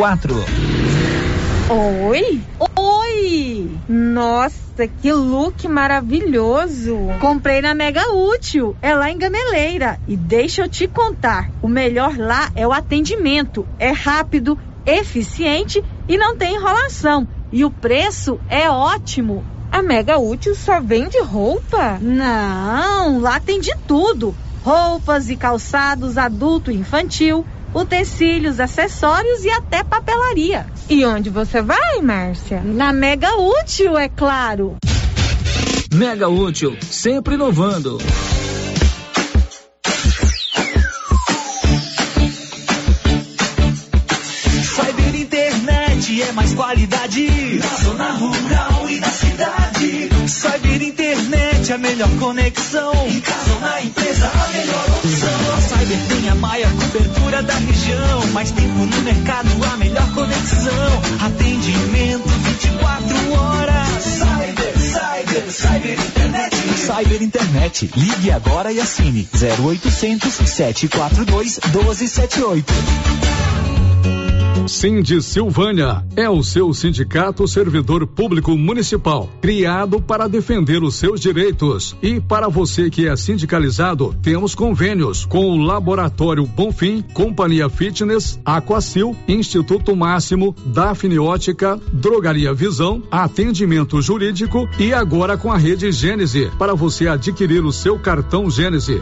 Oi! Nossa, que look maravilhoso! Comprei na Mega Útil, é lá em Gameleira. E deixa eu te contar, o melhor lá é o atendimento. É rápido, eficiente e não tem enrolação. E o preço é ótimo. A Mega Útil só vende roupa? Não, lá tem de tudo. Roupas e calçados adulto e infantil, utensílios, acessórios e até papelaria. E onde você vai, Márcia? Na Mega Útil, é claro. Mega Útil, sempre inovando. Cyber Internet é mais qualidade na zona rural e na cidade. Cyber Internet é a melhor conexão. Em casa ou na empresa, a melhor opção. A Cyber tem a maior cobertura da região. Mais tempo no mercado, a melhor conexão. Atendimento 24 horas. Cyber Internet. Cyber Internet. Ligue agora e assine 0800 742 1278. Sindi Silvânia é o seu sindicato servidor público municipal, criado para defender os seus direitos. E para você que é sindicalizado, temos convênios com o Laboratório Bonfim, Companhia Fitness, Aquacil, Instituto Máximo, Dafne Ótica, Drogaria Visão, Atendimento Jurídico e agora com a Rede Gênese, para você adquirir o seu cartão Gênese.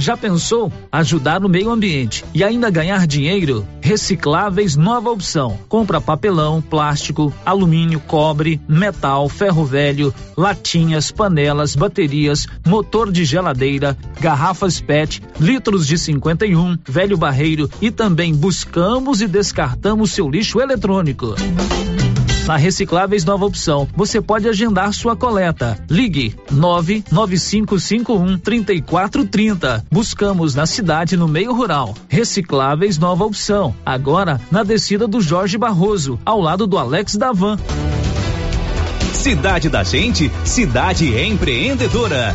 Já pensou ajudar no meio ambiente e ainda ganhar dinheiro? Recicláveis Nova Opção. Compra papelão, plástico, alumínio, cobre, metal, ferro velho, latinhas, panelas, baterias, motor de geladeira, garrafas PET, litros de 51, velho barreiro e também buscamos e descartamos seu lixo eletrônico. Na Recicláveis Nova Opção, você pode agendar sua coleta. Ligue 99551-3430. Buscamos na cidade, no meio rural. Recicláveis Nova Opção. Agora, na descida do Jorge Barroso, ao lado do Alex Davan. Cidade da gente, cidade empreendedora.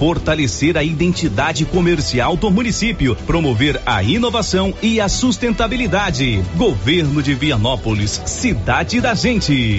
Fortalecer a identidade comercial do município, promover a inovação e a sustentabilidade. Governo de Vianópolis, cidade da gente.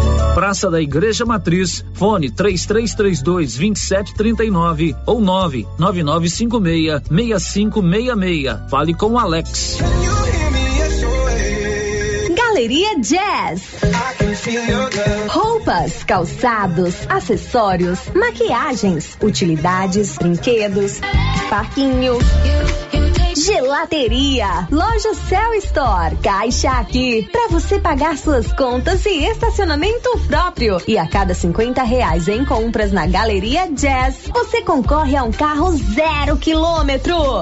Praça da Igreja Matriz, fone 3332-2739 ou 99956-6566. Fale com o Alex. Galeria Jazz. Roupas, calçados, acessórios, maquiagens, utilidades, brinquedos, parquinho, gelateria, loja Cell Store, Caixa Aqui, pra você pagar suas contas e estacionamento próprio. E a cada R$50 em compras na Galeria Jazz, você concorre a um carro 0 km.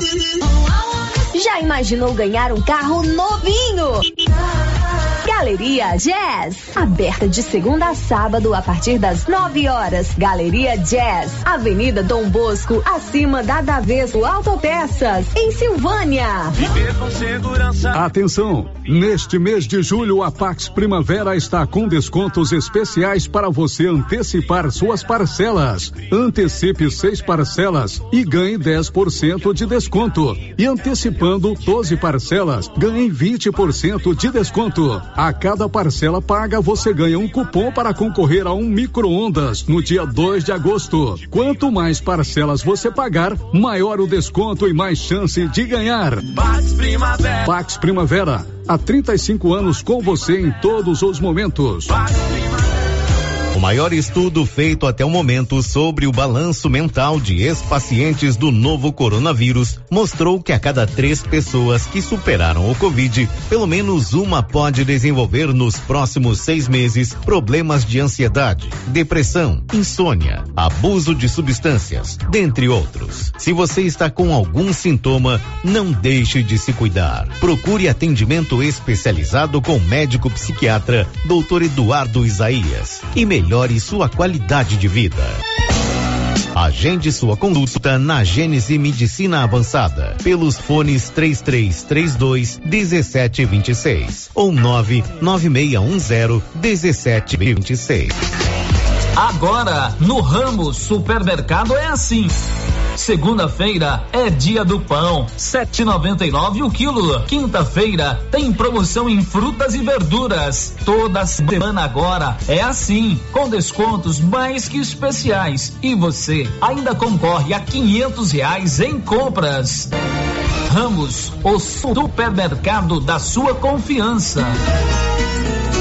Já imaginou ganhar um carro novinho? Galeria Jazz, aberta de segunda a sábado a partir das 9 horas. Galeria Jazz, Avenida Dom Bosco, acima da Daveso Autopeças, em Silvânia. Atenção, neste mês de julho a Pax Primavera está com descontos especiais para você antecipar suas parcelas. Antecipe 6 parcelas e ganhe 10% de desconto. E antecipando 12 parcelas, ganhe 20% de desconto. A cada parcela paga, você ganha um cupom para concorrer a um micro-ondas no dia 2 de agosto. Quanto mais parcelas você pagar, maior o desconto e mais chance de ganhar. Pax Primavera. Pax Primavera. Há 35 anos com você em todos os momentos. Pax Primavera. O maior estudo feito até o momento sobre o balanço mental de ex-pacientes do novo coronavírus mostrou que a cada 3 pessoas que superaram o Covid, pelo menos uma pode desenvolver nos próximos 6 meses problemas de ansiedade, depressão, insônia, abuso de substâncias, dentre outros. Se você está com algum sintoma, não deixe de se cuidar. Procure atendimento especializado com médico psiquiatra Dr. Eduardo Isaías e melhore sua qualidade de vida. Agende sua consulta na Gênese Medicina Avançada pelos fones 3332-1726 ou 99610-1726. Agora, no ramo supermercado é assim. Segunda-feira é dia do pão, R$7,99 o quilo. Quinta-feira tem promoção em frutas e verduras. Toda semana agora é assim, com descontos mais que especiais. E você ainda concorre a R$500 em compras. Ramos, o supermercado da sua confiança.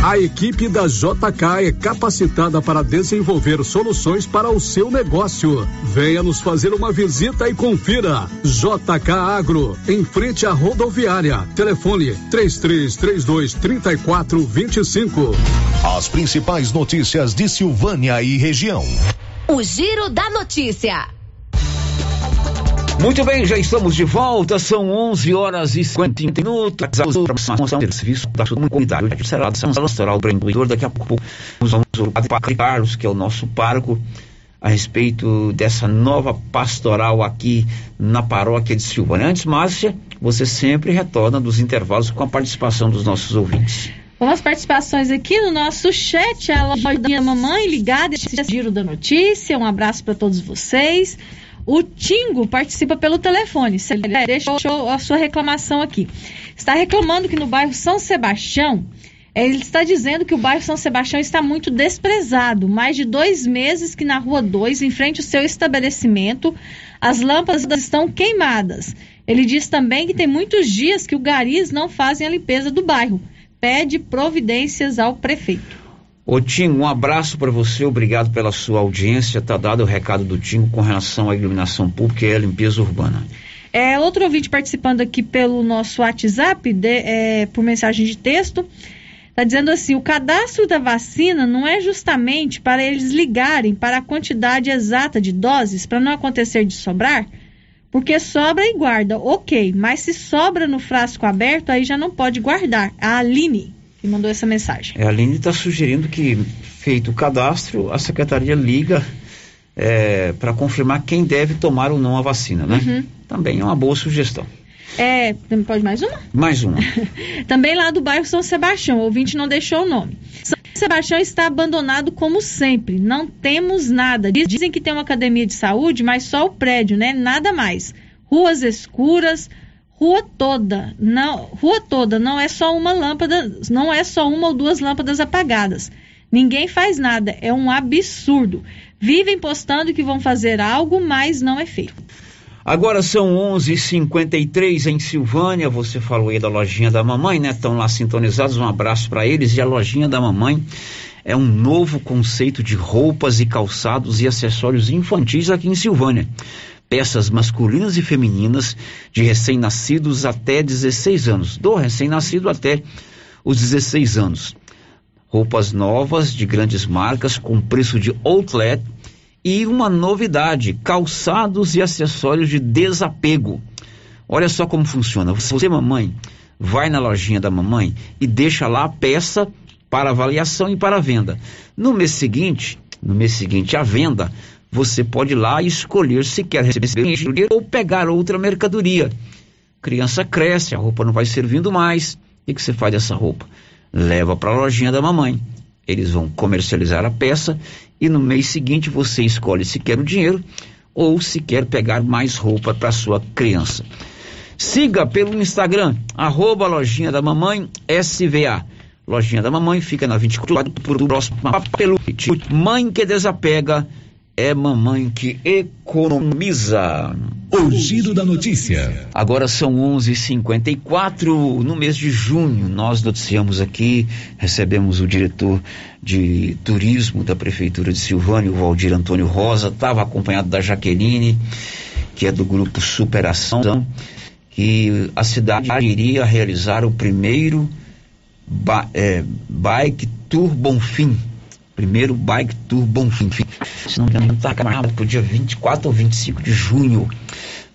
A equipe da JK é capacitada para desenvolver soluções para o seu negócio. Venha nos fazer uma visita e confira. JK Agro, em frente à rodoviária. Telefone 3332-3425. As principais notícias de Silvânia e região. O Giro da Notícia. Muito bem, já estamos de volta, são 11h50. A transformação de serviço da comunidade será o prendedor. Daqui a pouco vamos ao Padre Carlos, que é o nosso pároco, a respeito dessa nova pastoral aqui na paróquia de Silvânia. Antes, Márcia, você sempre retorna dos intervalos com a participação dos nossos ouvintes. Vamos às participações aqui no nosso chat, a lojinha Mamãe Ligada, esse Giro da Notícia, um abraço para todos vocês. O Tingo participa pelo telefone, deixou a sua reclamação aqui. Está reclamando que no bairro São Sebastião, ele está dizendo que o bairro São Sebastião está muito desprezado. Mais de 2 meses que na Rua 2, em frente ao seu estabelecimento, as lâmpadas estão queimadas. Ele diz também que tem muitos dias que o garis não fazem a limpeza do bairro. Pede providências ao prefeito. Ô Tingo, um abraço para você, obrigado pela sua audiência. Tá dado o recado do Tingo com relação à iluminação pública e à limpeza urbana. Outro ouvinte participando aqui pelo nosso WhatsApp, por mensagem de texto, tá dizendo assim: o cadastro da vacina não é justamente para eles ligarem para a quantidade exata de doses, para não acontecer de sobrar? Porque sobra e guarda, ok, mas se sobra no frasco aberto, aí já não pode guardar. A Aline que mandou essa mensagem. A Aline está sugerindo que, feito o cadastro, a secretaria liga para confirmar quem deve tomar ou não a vacina, né? Uhum. Também é uma boa sugestão. Pode mais uma? Mais uma. Também lá do bairro São Sebastião, o ouvinte não deixou o nome. São Sebastião está abandonado como sempre, não temos nada. Dizem que tem uma academia de saúde, mas só o prédio, né? Nada mais. Ruas escuras, Rua toda, não é só uma lâmpada, não é só uma ou duas lâmpadas apagadas. Ninguém faz nada, é um absurdo. Vivem postando que vão fazer algo, mas não é feito. Agora são 11h53 em Silvânia, você falou aí da lojinha da mamãe, né? Estão lá sintonizados, um abraço para eles. E a lojinha da mamãe é um novo conceito de roupas e calçados e acessórios infantis aqui em Silvânia. Peças masculinas e femininas de recém-nascidos até 16 anos. Do recém-nascido até os 16 anos. Roupas novas de grandes marcas com preço de outlet e uma novidade, calçados e acessórios de desapego. Olha só como funciona. Você, mamãe, vai na lojinha da mamãe e deixa lá a peça para avaliação e para venda. No mês seguinte, a venda, você pode ir lá e escolher se quer receber ou pegar outra mercadoria. Criança cresce, a roupa não vai servindo mais. O que você faz dessa roupa? Leva para a lojinha da mamãe. Eles vão comercializar a peça e no mês seguinte você escolhe se quer o dinheiro ou se quer pegar mais roupa para sua criança. Siga pelo Instagram, @lojinha da mamãe SVA. Lojinha da Mamãe fica na 24, por próximo pelo Mãe que desapega, é mamãe que economiza. O giro da notícia. Agora são 11h54, no mês de junho, nós noticiamos aqui, recebemos o diretor de turismo da Prefeitura de Silvânia, o Valdir Antônio Rosa, estava acompanhado da Jaqueline, que é do grupo Superação, que a cidade iria realizar o primeiro Bike Tour Bonfim. Primeiro Bike Tour Bonfim. Se não me engano, está marcado para o dia 24 ou 25 de junho.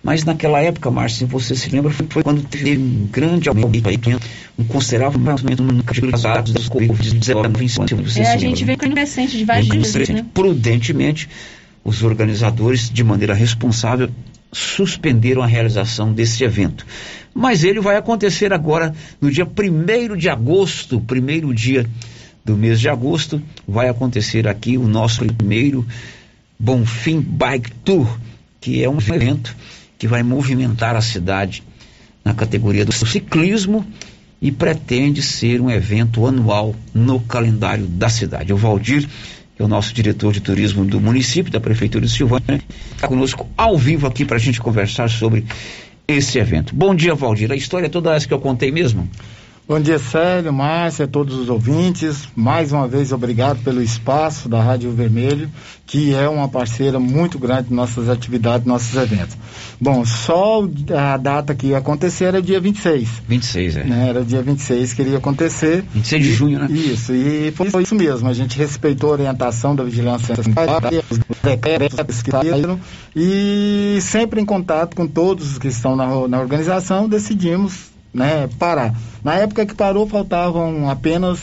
Mas naquela época, Márcio, você se lembra, foi quando teve um grande aumento, um considerável aumento no número de casos da Covid-19. A gente vem crescente de vários dias, né? Prudentemente, os organizadores, de maneira responsável, suspenderam a realização desse evento. Mas ele vai acontecer agora no dia 1º de agosto, primeiro dia do mês de agosto, vai acontecer aqui o nosso primeiro Bonfim Bike Tour, que é um evento que vai movimentar a cidade na categoria do ciclismo e pretende ser um evento anual no calendário da cidade. O Valdir, que é o nosso diretor de turismo do município, da Prefeitura de Silvânia, está conosco ao vivo aqui para a gente conversar sobre esse evento. Bom dia, Valdir. A história é toda essa que eu contei mesmo? Bom dia, Célio, Márcia, todos os ouvintes. Mais uma vez, obrigado pelo espaço da Rádio Vermelho, que é uma parceira muito grande de nossas atividades, nossos eventos. Bom, só a data que ia acontecer era dia 26. 26, é. Né? Era dia 26 que iria acontecer. 26 de junho, né? Isso, e foi isso mesmo. A gente respeitou a orientação da Vigilância Sanitária, os decretos que saíram, e sempre em contato com todos que estão na organização, decidimos, né, parar. Na época que parou, faltavam apenas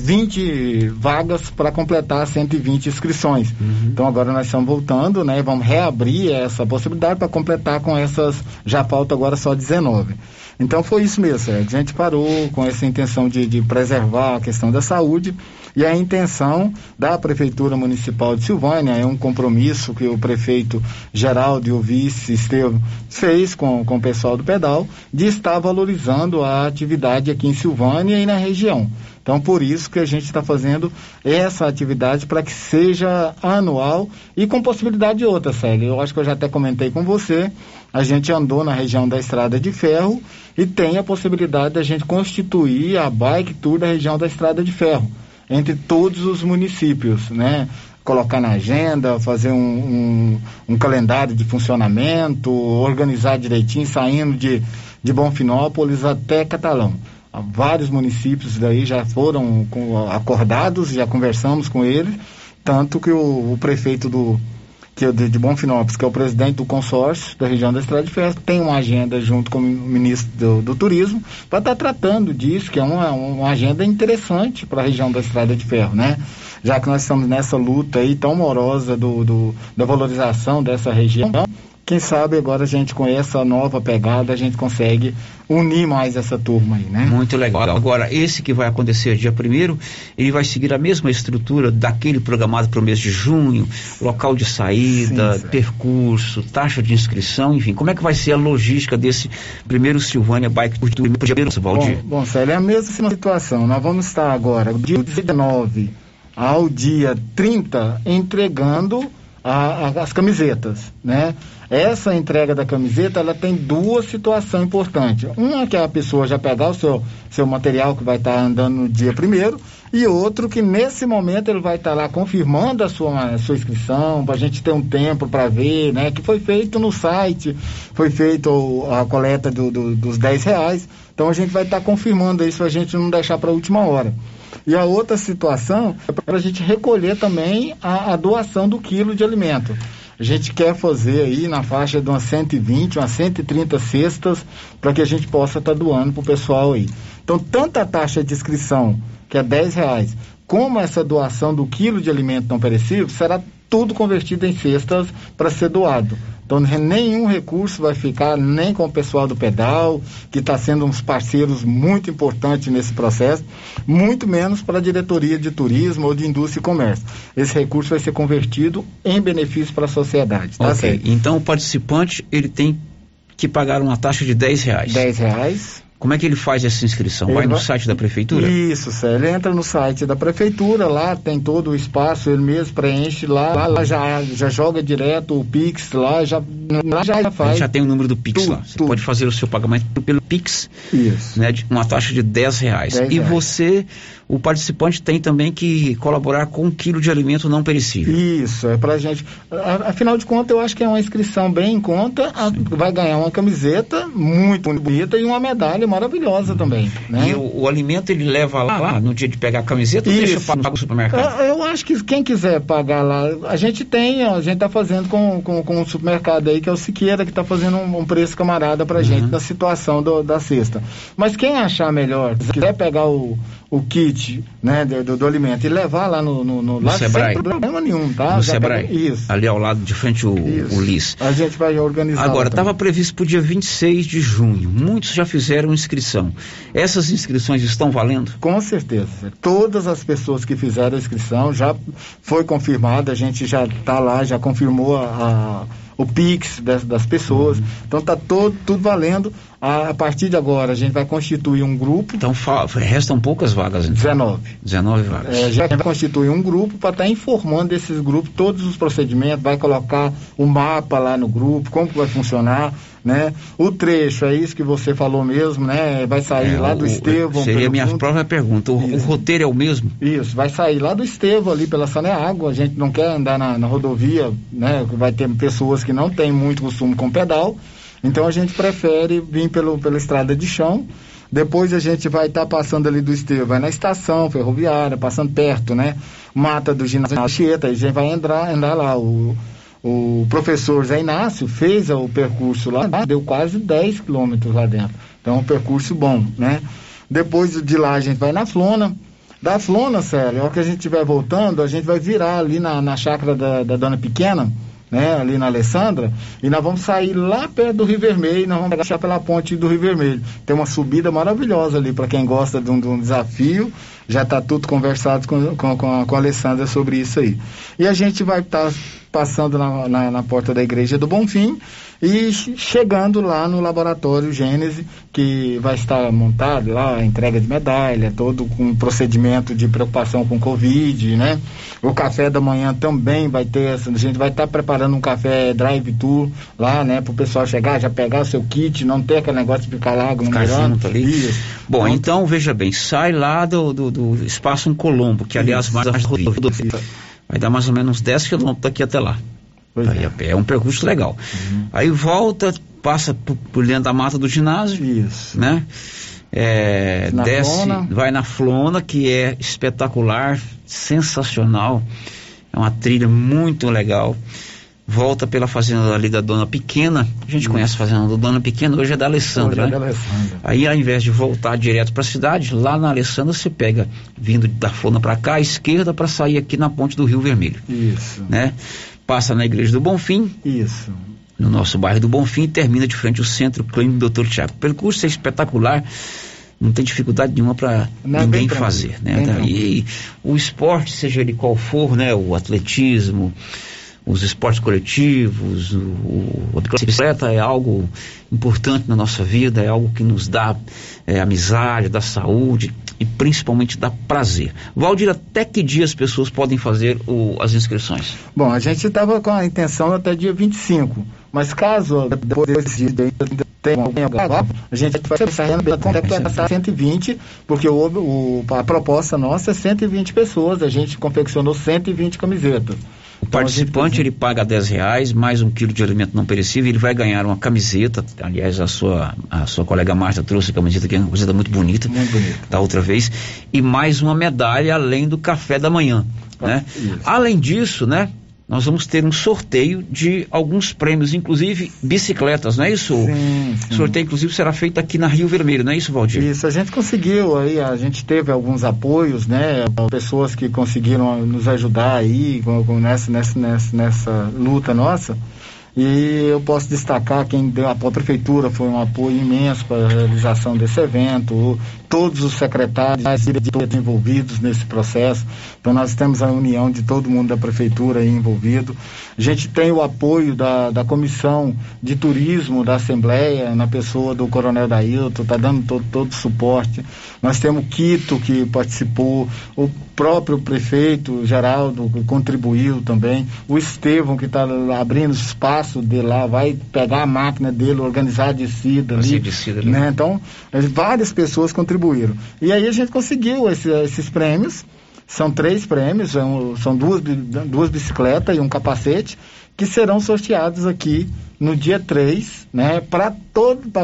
20 vagas para completar 120 inscrições. Uhum. Então agora nós estamos voltando, né, vamos reabrir essa possibilidade para completar com essas, já falta agora só 19. Então foi isso mesmo, Sérgio. A gente parou com essa intenção de preservar a questão da saúde, e a intenção da Prefeitura Municipal de Silvânia é um compromisso que o prefeito Geraldo e o vice Estevam fez com o pessoal do pedal, de estar valorizando a atividade aqui em Silvânia e na região. Então, por isso que a gente está fazendo essa atividade, para que seja anual e com possibilidade de outra, Célio. Eu acho que eu já até comentei com você, a gente andou na região da Estrada de Ferro e tem a possibilidade da gente constituir a Bike Tour da região da Estrada de Ferro, entre todos os municípios, né? Colocar na agenda, fazer um calendário de funcionamento, organizar direitinho, saindo de Bonfinópolis até Catalão. Vários municípios daí já foram acordados, já conversamos com eles, tanto que o prefeito de Bonfinópolis, que é o presidente do consórcio da região da Estrada de Ferro, tem uma agenda junto com o ministro do Turismo para estar tratando disso, que é uma agenda interessante para a região da Estrada de Ferro, né? Já que nós estamos nessa luta aí tão morosa da valorização dessa região, quem sabe agora a gente, com essa nova pegada, a gente consegue unir mais essa turma aí, né? Muito legal. Agora, esse que vai acontecer dia 1º, ele vai seguir a mesma estrutura daquele programado para o mês de junho, local de saída, sim, percurso, taxa de inscrição, enfim. Como é que vai ser a logística desse primeiro Silvânia Bike Tour? Valdir? Bom, Célio, é a mesma situação. Nós vamos estar agora, do dia 19 ao dia 30, entregando as camisetas, né? Essa entrega da camiseta, ela tem duas situações importantes. Uma é que a pessoa já pegar o seu material que vai estar andando no dia 1º, e outro que nesse momento ele vai estar lá confirmando a sua inscrição, para a gente ter um tempo para ver, né? Que foi feito no site, foi feita a coleta dos R$10. Então a gente vai estar confirmando isso, a gente não deixar para a última hora. E a outra situação é para a gente recolher também a doação do quilo de alimento. A gente quer fazer aí na faixa de umas 120, umas 130 cestas, para que a gente possa estar doando para o pessoal aí. Então, tanto a taxa de inscrição, que é R$10, como essa doação do quilo de alimento não perecível, será tudo convertido em cestas para ser doado. Então, nenhum recurso vai ficar nem com o pessoal do pedal, que está sendo uns parceiros muito importantes nesse processo, muito menos para a diretoria de turismo ou de indústria e comércio. Esse recurso vai ser convertido em benefício para a sociedade. Tá, ok, certo? Então o participante, ele tem que pagaram uma taxa de R$10. R$10. Como é que ele faz essa inscrição? Vai no site da prefeitura? Isso, ele entra no site da prefeitura, lá tem todo o espaço, ele mesmo preenche lá já joga direto o Pix, lá já faz. Ele já tem o número do Pix lá. Você pode fazer o seu pagamento pelo Pix, isso. Né, de uma taxa de R$10. R$10. Você, o participante, tem também que colaborar com 1 quilo de alimento não perecível. Isso, é pra gente. Afinal de contas, eu acho que é uma inscrição bem em conta, vai ganhar uma camiseta muito bonita e uma medalha maravilhosa também, né? E o alimento ele leva lá no dia de pegar a camiseta, isso. Deixa eu pagar o supermercado? Eu acho que quem quiser pagar lá, a gente tá fazendo com o supermercado aí, que é o Siqueira, que tá fazendo um preço camarada pra gente, da situação da cesta. Mas quem achar melhor, se quiser pegar o kit, né, do alimento e levar lá no Sebrae, sem problema nenhum, tá? No Sebrae, isso. Ali ao lado de frente o LIS. A gente vai organizar. Agora, estava previsto pro dia 26 de junho, muitos já fizeram inscrição. Essas inscrições estão valendo? Com certeza. Todas as pessoas que fizeram a inscrição já foi confirmada, a gente já está lá, já confirmou o Pix das pessoas, então está tudo valendo. A partir de agora a gente vai constituir um grupo, então restam poucas vagas, então. 19 vagas. Já vai constituir um grupo para estar informando desses grupos, todos os procedimentos, vai colocar o mapa lá no grupo, como que vai funcionar, né? O trecho, é isso que você falou mesmo, né? Vai sair lá do Estevão. Seria a minha própria pergunta, o roteiro é o mesmo? Isso, vai sair lá do Estevão ali pela Saneago, a gente não quer andar na rodovia, né? Vai ter pessoas que não têm muito costume com pedal, então a gente prefere vir pela estrada de chão. Depois a gente vai estar passando ali do Estevão, vai na estação ferroviária, passando perto, né? Mata do ginásio, a gente vai entrar lá. O professor Zé Inácio fez o percurso lá, deu quase 10 quilômetros lá dentro. Então é um percurso bom, né? Depois de lá a gente vai na Flona. Da Flona, sério, a hora que a gente estiver voltando, a gente vai virar ali na chácara da Dona Pequena, né, ali na Alessandra, e nós vamos sair lá perto do Rio Vermelho, nós vamos agachar pela ponte do Rio Vermelho. Tem uma subida maravilhosa ali, para quem gosta de um desafio, já está tudo conversado com a Alessandra sobre isso aí. E a gente vai estar passando na porta da Igreja do Bonfim e chegando lá no Laboratório Gênesis, que vai estar montado lá, entrega de medalha, todo com procedimento de preocupação com Covid, né? O café da manhã também vai ter, a gente vai estar preparando um café drive-thru lá, né? Para o pessoal chegar, já pegar o seu kit, não ter aquele negócio de ficar lá, junto ali. Bom, então veja bem, sai lá do Espaço Um Colombo, que aliás mais vai dar mais ou menos uns 10 quilômetros daqui até lá. É um percurso legal. Aí volta, passa por dentro da mata do ginásio, isso, né? Desce, Flona. Vai na Flona, que é espetacular, sensacional, é uma trilha muito legal. Volta pela fazenda ali da Dona Pequena, a gente conhece a fazenda da Dona Pequena, hoje é da Alessandra, né? Da Alessandra. Aí ao invés de voltar direto para a cidade, lá na Alessandra você pega, vindo da Flona para cá, à esquerda, para sair aqui na ponte do Rio Vermelho. Isso. Né? Passa na Igreja do Bonfim, isso, no nosso bairro do Bonfim, e termina de frente ao Centro Clínico do Dr. Tiago. O percurso é espetacular, não tem dificuldade nenhuma para ninguém fazer, né? E o esporte, seja ele qual for, né? O atletismo, os esportes coletivos, a bicicleta é algo importante na nossa vida, é algo que nos dá amizade, dá saúde e principalmente dá prazer. Valdir, até que dia as pessoas podem fazer as inscrições? Bom, a gente estava com a intenção até dia 25, mas caso depois desse dia tenha alguém a gente vai saindo até 120, porque a proposta nossa é 120 pessoas, a gente confeccionou 120 camisetas. O participante, ele paga R$10, mais 1 quilo de alimento não perecível, ele vai ganhar uma camiseta, aliás a sua colega Márcia trouxe a camiseta, que é uma camiseta muito bonita, da outra vez, e mais uma medalha além do café da manhã, né? Além disso, né, nós vamos ter um sorteio de alguns prêmios, inclusive bicicletas, não é isso? Sim. O sorteio, inclusive, será feito aqui na Rio Vermelho, não é isso, Valdir? Isso, a gente conseguiu aí, a gente teve alguns apoios, né? Pessoas que conseguiram nos ajudar aí nessa luta nossa. E eu posso destacar quem deu apoio, a prefeitura foi um apoio imenso para a realização desse evento, todos os secretários e diretores envolvidos nesse processo. Então nós temos a união de todo mundo da prefeitura aí envolvido. A gente tem o apoio da comissão de turismo da Assembleia, na pessoa do Coronel Dailton, está dando todo o suporte. Nós temos o Quito, que participou, o próprio prefeito Geraldo, que contribuiu também, o Estevão, que está abrindo espaço de lá, vai pegar a máquina dele, organizar a descida ali, né? Então, várias pessoas contribuíram. E aí a gente conseguiu esses prêmios. São 3 prêmios, são duas bicicletas e um capacete, que serão sorteados aqui no dia 3, né?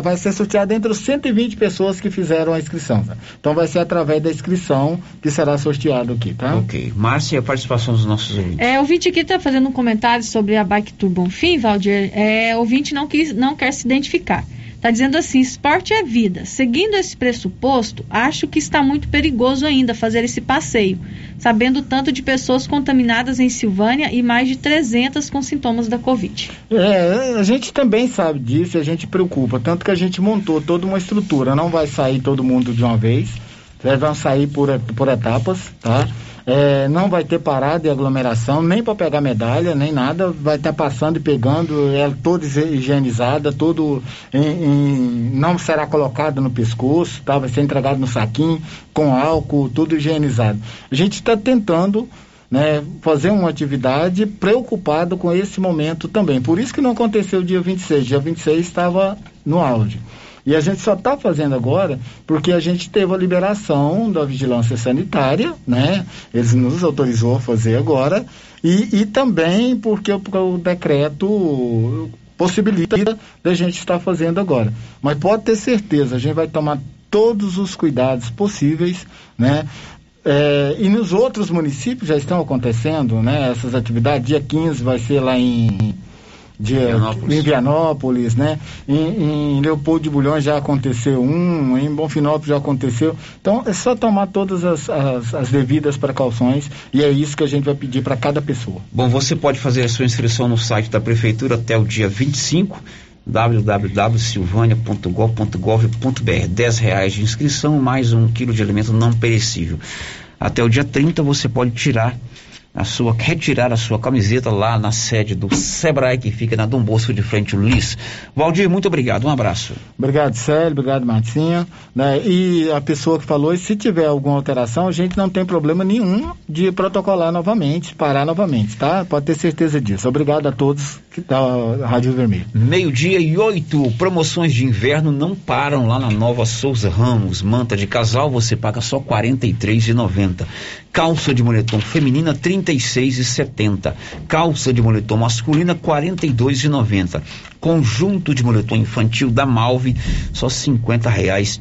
Vai ser sorteado entre os 120 pessoas que fizeram a inscrição. Então vai ser através da inscrição que será sorteado aqui, tá? Ok. Márcia, a participação dos nossos ouvintes. É, ouvinte aqui está fazendo um comentário sobre a Bike Tour Bonfim, Valdir. É, ouvinte não quer se identificar. Está dizendo assim: esporte é vida. Seguindo esse pressuposto, acho que está muito perigoso ainda fazer esse passeio, sabendo o tanto de pessoas contaminadas em Silvânia e mais de 300 com sintomas da Covid. É, a gente também sabe disso, a gente preocupa, tanto que a gente montou toda uma estrutura, não vai sair todo mundo de uma vez, vão sair por etapas, tá? É, não vai ter parada e aglomeração, nem para pegar medalha, nem nada, vai estar passando e pegando, ela toda higienizada, todo não será colocado no pescoço, tá? Vai ser entregado no saquinho, com álcool, tudo higienizado. A gente está tentando, né, fazer uma atividade preocupado com esse momento também, por isso que não aconteceu o dia 26, dia 26 estava no auge. E a gente só está fazendo agora porque a gente teve a liberação da vigilância sanitária, né? Eles nos autorizou a fazer agora. E também porque o decreto possibilita da gente estar fazendo agora. Mas pode ter certeza, a gente vai tomar todos os cuidados possíveis, né? É, e nos outros municípios já estão acontecendo, né, essas atividades. Dia 15 vai ser lá em Vianópolis, né? Em Leopoldo de Bulhões já aconteceu em Bonfinópolis já aconteceu. Então é só tomar todas as devidas precauções e é isso que a gente vai pedir para cada pessoa. Bom, você pode fazer a sua inscrição no site da Prefeitura até o dia 25, www.silvania.gov.br. R$10 de inscrição, mais 1 quilo de alimento não perecível. Até o dia 30 você pode retirar a sua camiseta lá na sede do Sebrae, que fica na Dom Bosco, de frente ao Luiz. Valdir, muito obrigado, um abraço. Obrigado, Célio, obrigado, Marcinha, né? E a pessoa que falou, se tiver alguma alteração, a gente não tem problema nenhum de protocolar novamente, parar novamente, tá? Pode ter certeza disso. Obrigado a todos que da Rádio Vermelho. 12:08, promoções de inverno não param lá na Nova Souza Ramos. Manta de casal você paga só R$43,90. Calça de moletom feminina R$36,70. Calça de moletom masculina R$42,90. Conjunto de moletom infantil da Malve só R$50,80.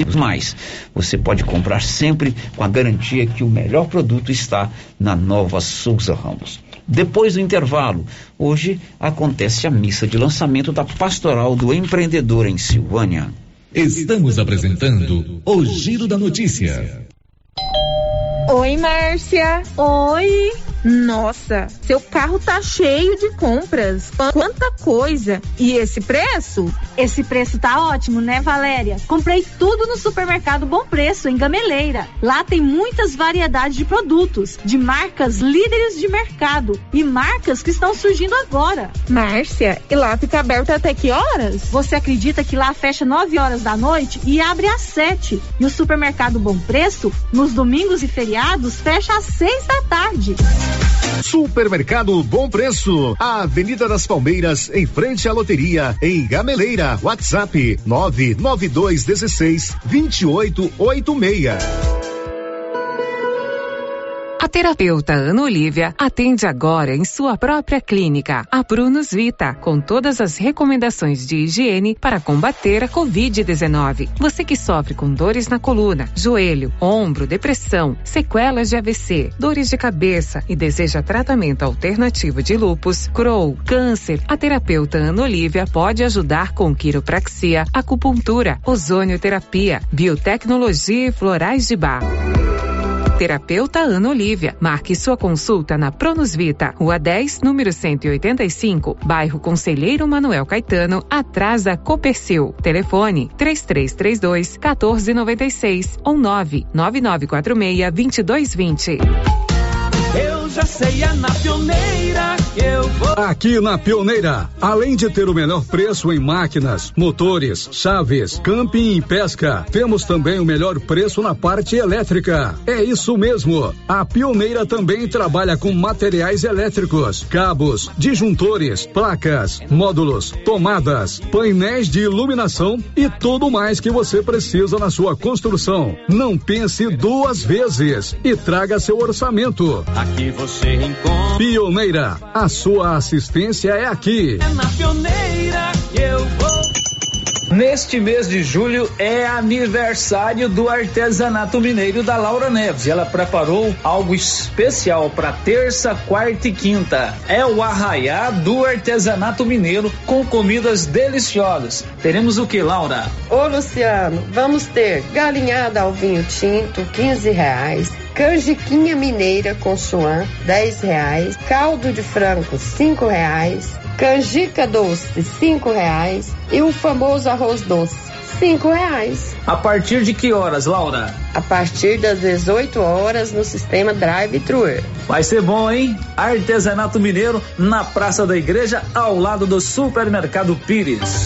E mais, você pode comprar sempre com a garantia que o melhor produto está na Nova Souza Ramos. Depois do intervalo, hoje acontece a missa de lançamento da Pastoral do Empreendedor em Silvânia. Estamos apresentando o Giro da Notícia. Oi, Márcia. Oi. Nossa, seu carro tá cheio de compras. Quanta coisa. E esse preço? Esse preço tá ótimo, né, Valéria? Comprei tudo no Supermercado Bom Preço, em Gameleira. Lá tem muitas variedades de produtos, de marcas líderes de mercado e marcas que estão surgindo agora. Márcia, e lá fica aberto até que horas? Você acredita que lá fecha 9 horas da noite e abre às 7? E o Supermercado Bom Preço, nos domingos e feriados, fecha às 6 da tarde. Supermercado Bom Preço, a Avenida das Palmeiras, em frente à loteria, em Gameleira. WhatsApp 99216 2886. A terapeuta Ana Olívia atende agora em sua própria clínica, a Prunus Vita, com todas as recomendações de higiene para combater a Covid-19. Você que sofre com dores na coluna, joelho, ombro, depressão, sequelas de AVC, dores de cabeça e deseja tratamento alternativo de lúpus, Crohn, câncer, a terapeuta Ana Olívia pode ajudar com quiropraxia, acupuntura, ozonioterapia, biotecnologia e florais de Bach. Terapeuta Ana Olívia. Marque sua consulta na Pronus Vita, Rua 10, número 185, bairro Conselheiro Manuel Caetano, atrás da Copercil. Telefone 3332-1496 ou 99946-2220. Eu já sei, é na Pioneira que eu vou. Aqui na Pioneira, além de ter o melhor preço em máquinas, motores, chaves, camping e pesca, temos também o melhor preço na parte elétrica. É isso mesmo, a Pioneira também trabalha com materiais elétricos, cabos, disjuntores, placas, módulos, tomadas, painéis de iluminação e tudo mais que você precisa na sua construção. Não pense duas vezes e traga seu orçamento. Aqui você encontra. Pioneira, a sua assistência é aqui. É na Pioneira que eu vou. Neste mês de julho é aniversário do artesanato mineiro da Laura Neves. Ela preparou algo especial para terça, quarta e quinta. É o arraiá do artesanato mineiro com comidas deliciosas. Teremos o que, Laura? Ô, Luciano, vamos ter galinhada ao vinho tinto, R$15. Canjiquinha mineira com suã, R$10. Caldo de frango, R$5. Canjica doce, R$5. E o famoso arroz doce, R$5. A partir de que horas, Laura? A partir das 18 horas no sistema drive-thru. Vai ser bom, hein? Artesanato mineiro na Praça da Igreja, ao lado do Supermercado Pires.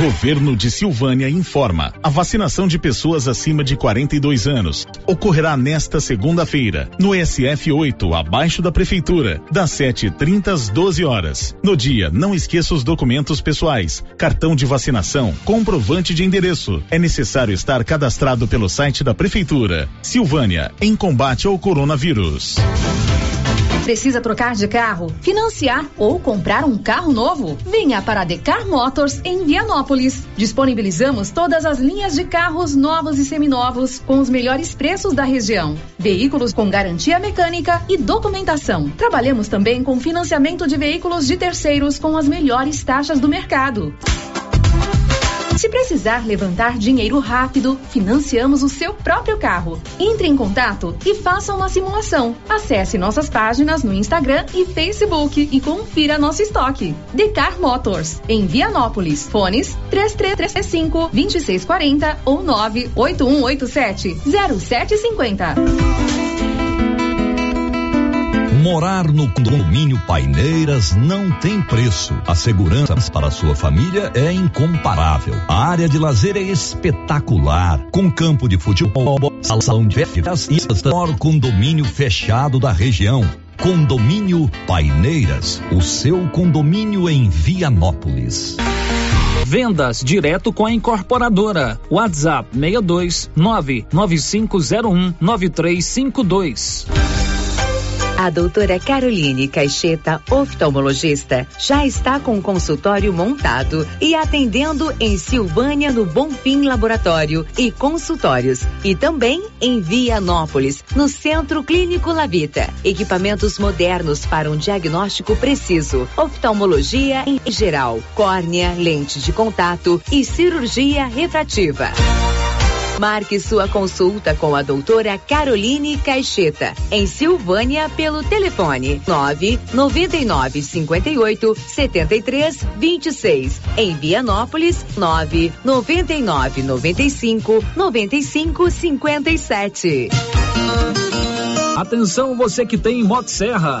Governo de Silvânia informa: a vacinação de pessoas acima de 42 anos ocorrerá nesta segunda-feira, no SF8, abaixo da Prefeitura, das 7h30 às 12 horas. No dia, não esqueça os documentos pessoais, cartão de vacinação, comprovante de endereço. É necessário estar cadastrado pelo site da Prefeitura. Silvânia, em combate ao coronavírus. Precisa trocar de carro, financiar ou comprar um carro novo? Venha para a Decar Motors em Vianópolis. Disponibilizamos todas as linhas de carros novos e seminovos com os melhores preços da região. Veículos com garantia mecânica e documentação. Trabalhamos também com financiamento de veículos de terceiros com as melhores taxas do mercado. Se precisar levantar dinheiro rápido, financiamos o seu próprio carro. Entre em contato e faça uma simulação. Acesse nossas páginas no Instagram e Facebook e confira nosso estoque. Decar Motors, em Vianópolis. Fones 3335-2640 ou 98187-0750. Morar no condomínio Paineiras não tem preço. A segurança para sua família é incomparável. A área de lazer é espetacular, com campo de futebol, salão de festas e maior condomínio fechado da região. Condomínio Paineiras, o seu condomínio em Vianópolis. Vendas direto com a incorporadora. WhatsApp 62995019352. A doutora Caroline Caixeta, oftalmologista, já está com o consultório montado e atendendo em Silvânia no Bonfim Laboratório e Consultórios e também em Vianópolis, no Centro Clínico Lavita. Equipamentos modernos para um diagnóstico preciso, oftalmologia em geral, córnea, lente de contato e cirurgia refrativa. Marque sua consulta com a doutora Caroline Caixeta, em Silvânia, pelo telefone 99958-7326. Em Vianópolis, 99995-9557. Atenção, você que tem Motosserra,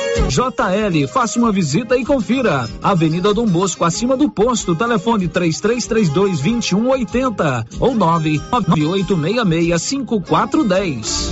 JL, faça uma visita e confira. Avenida Dom Bosco, acima do posto, telefone 3332-2180 ou 99866-5410.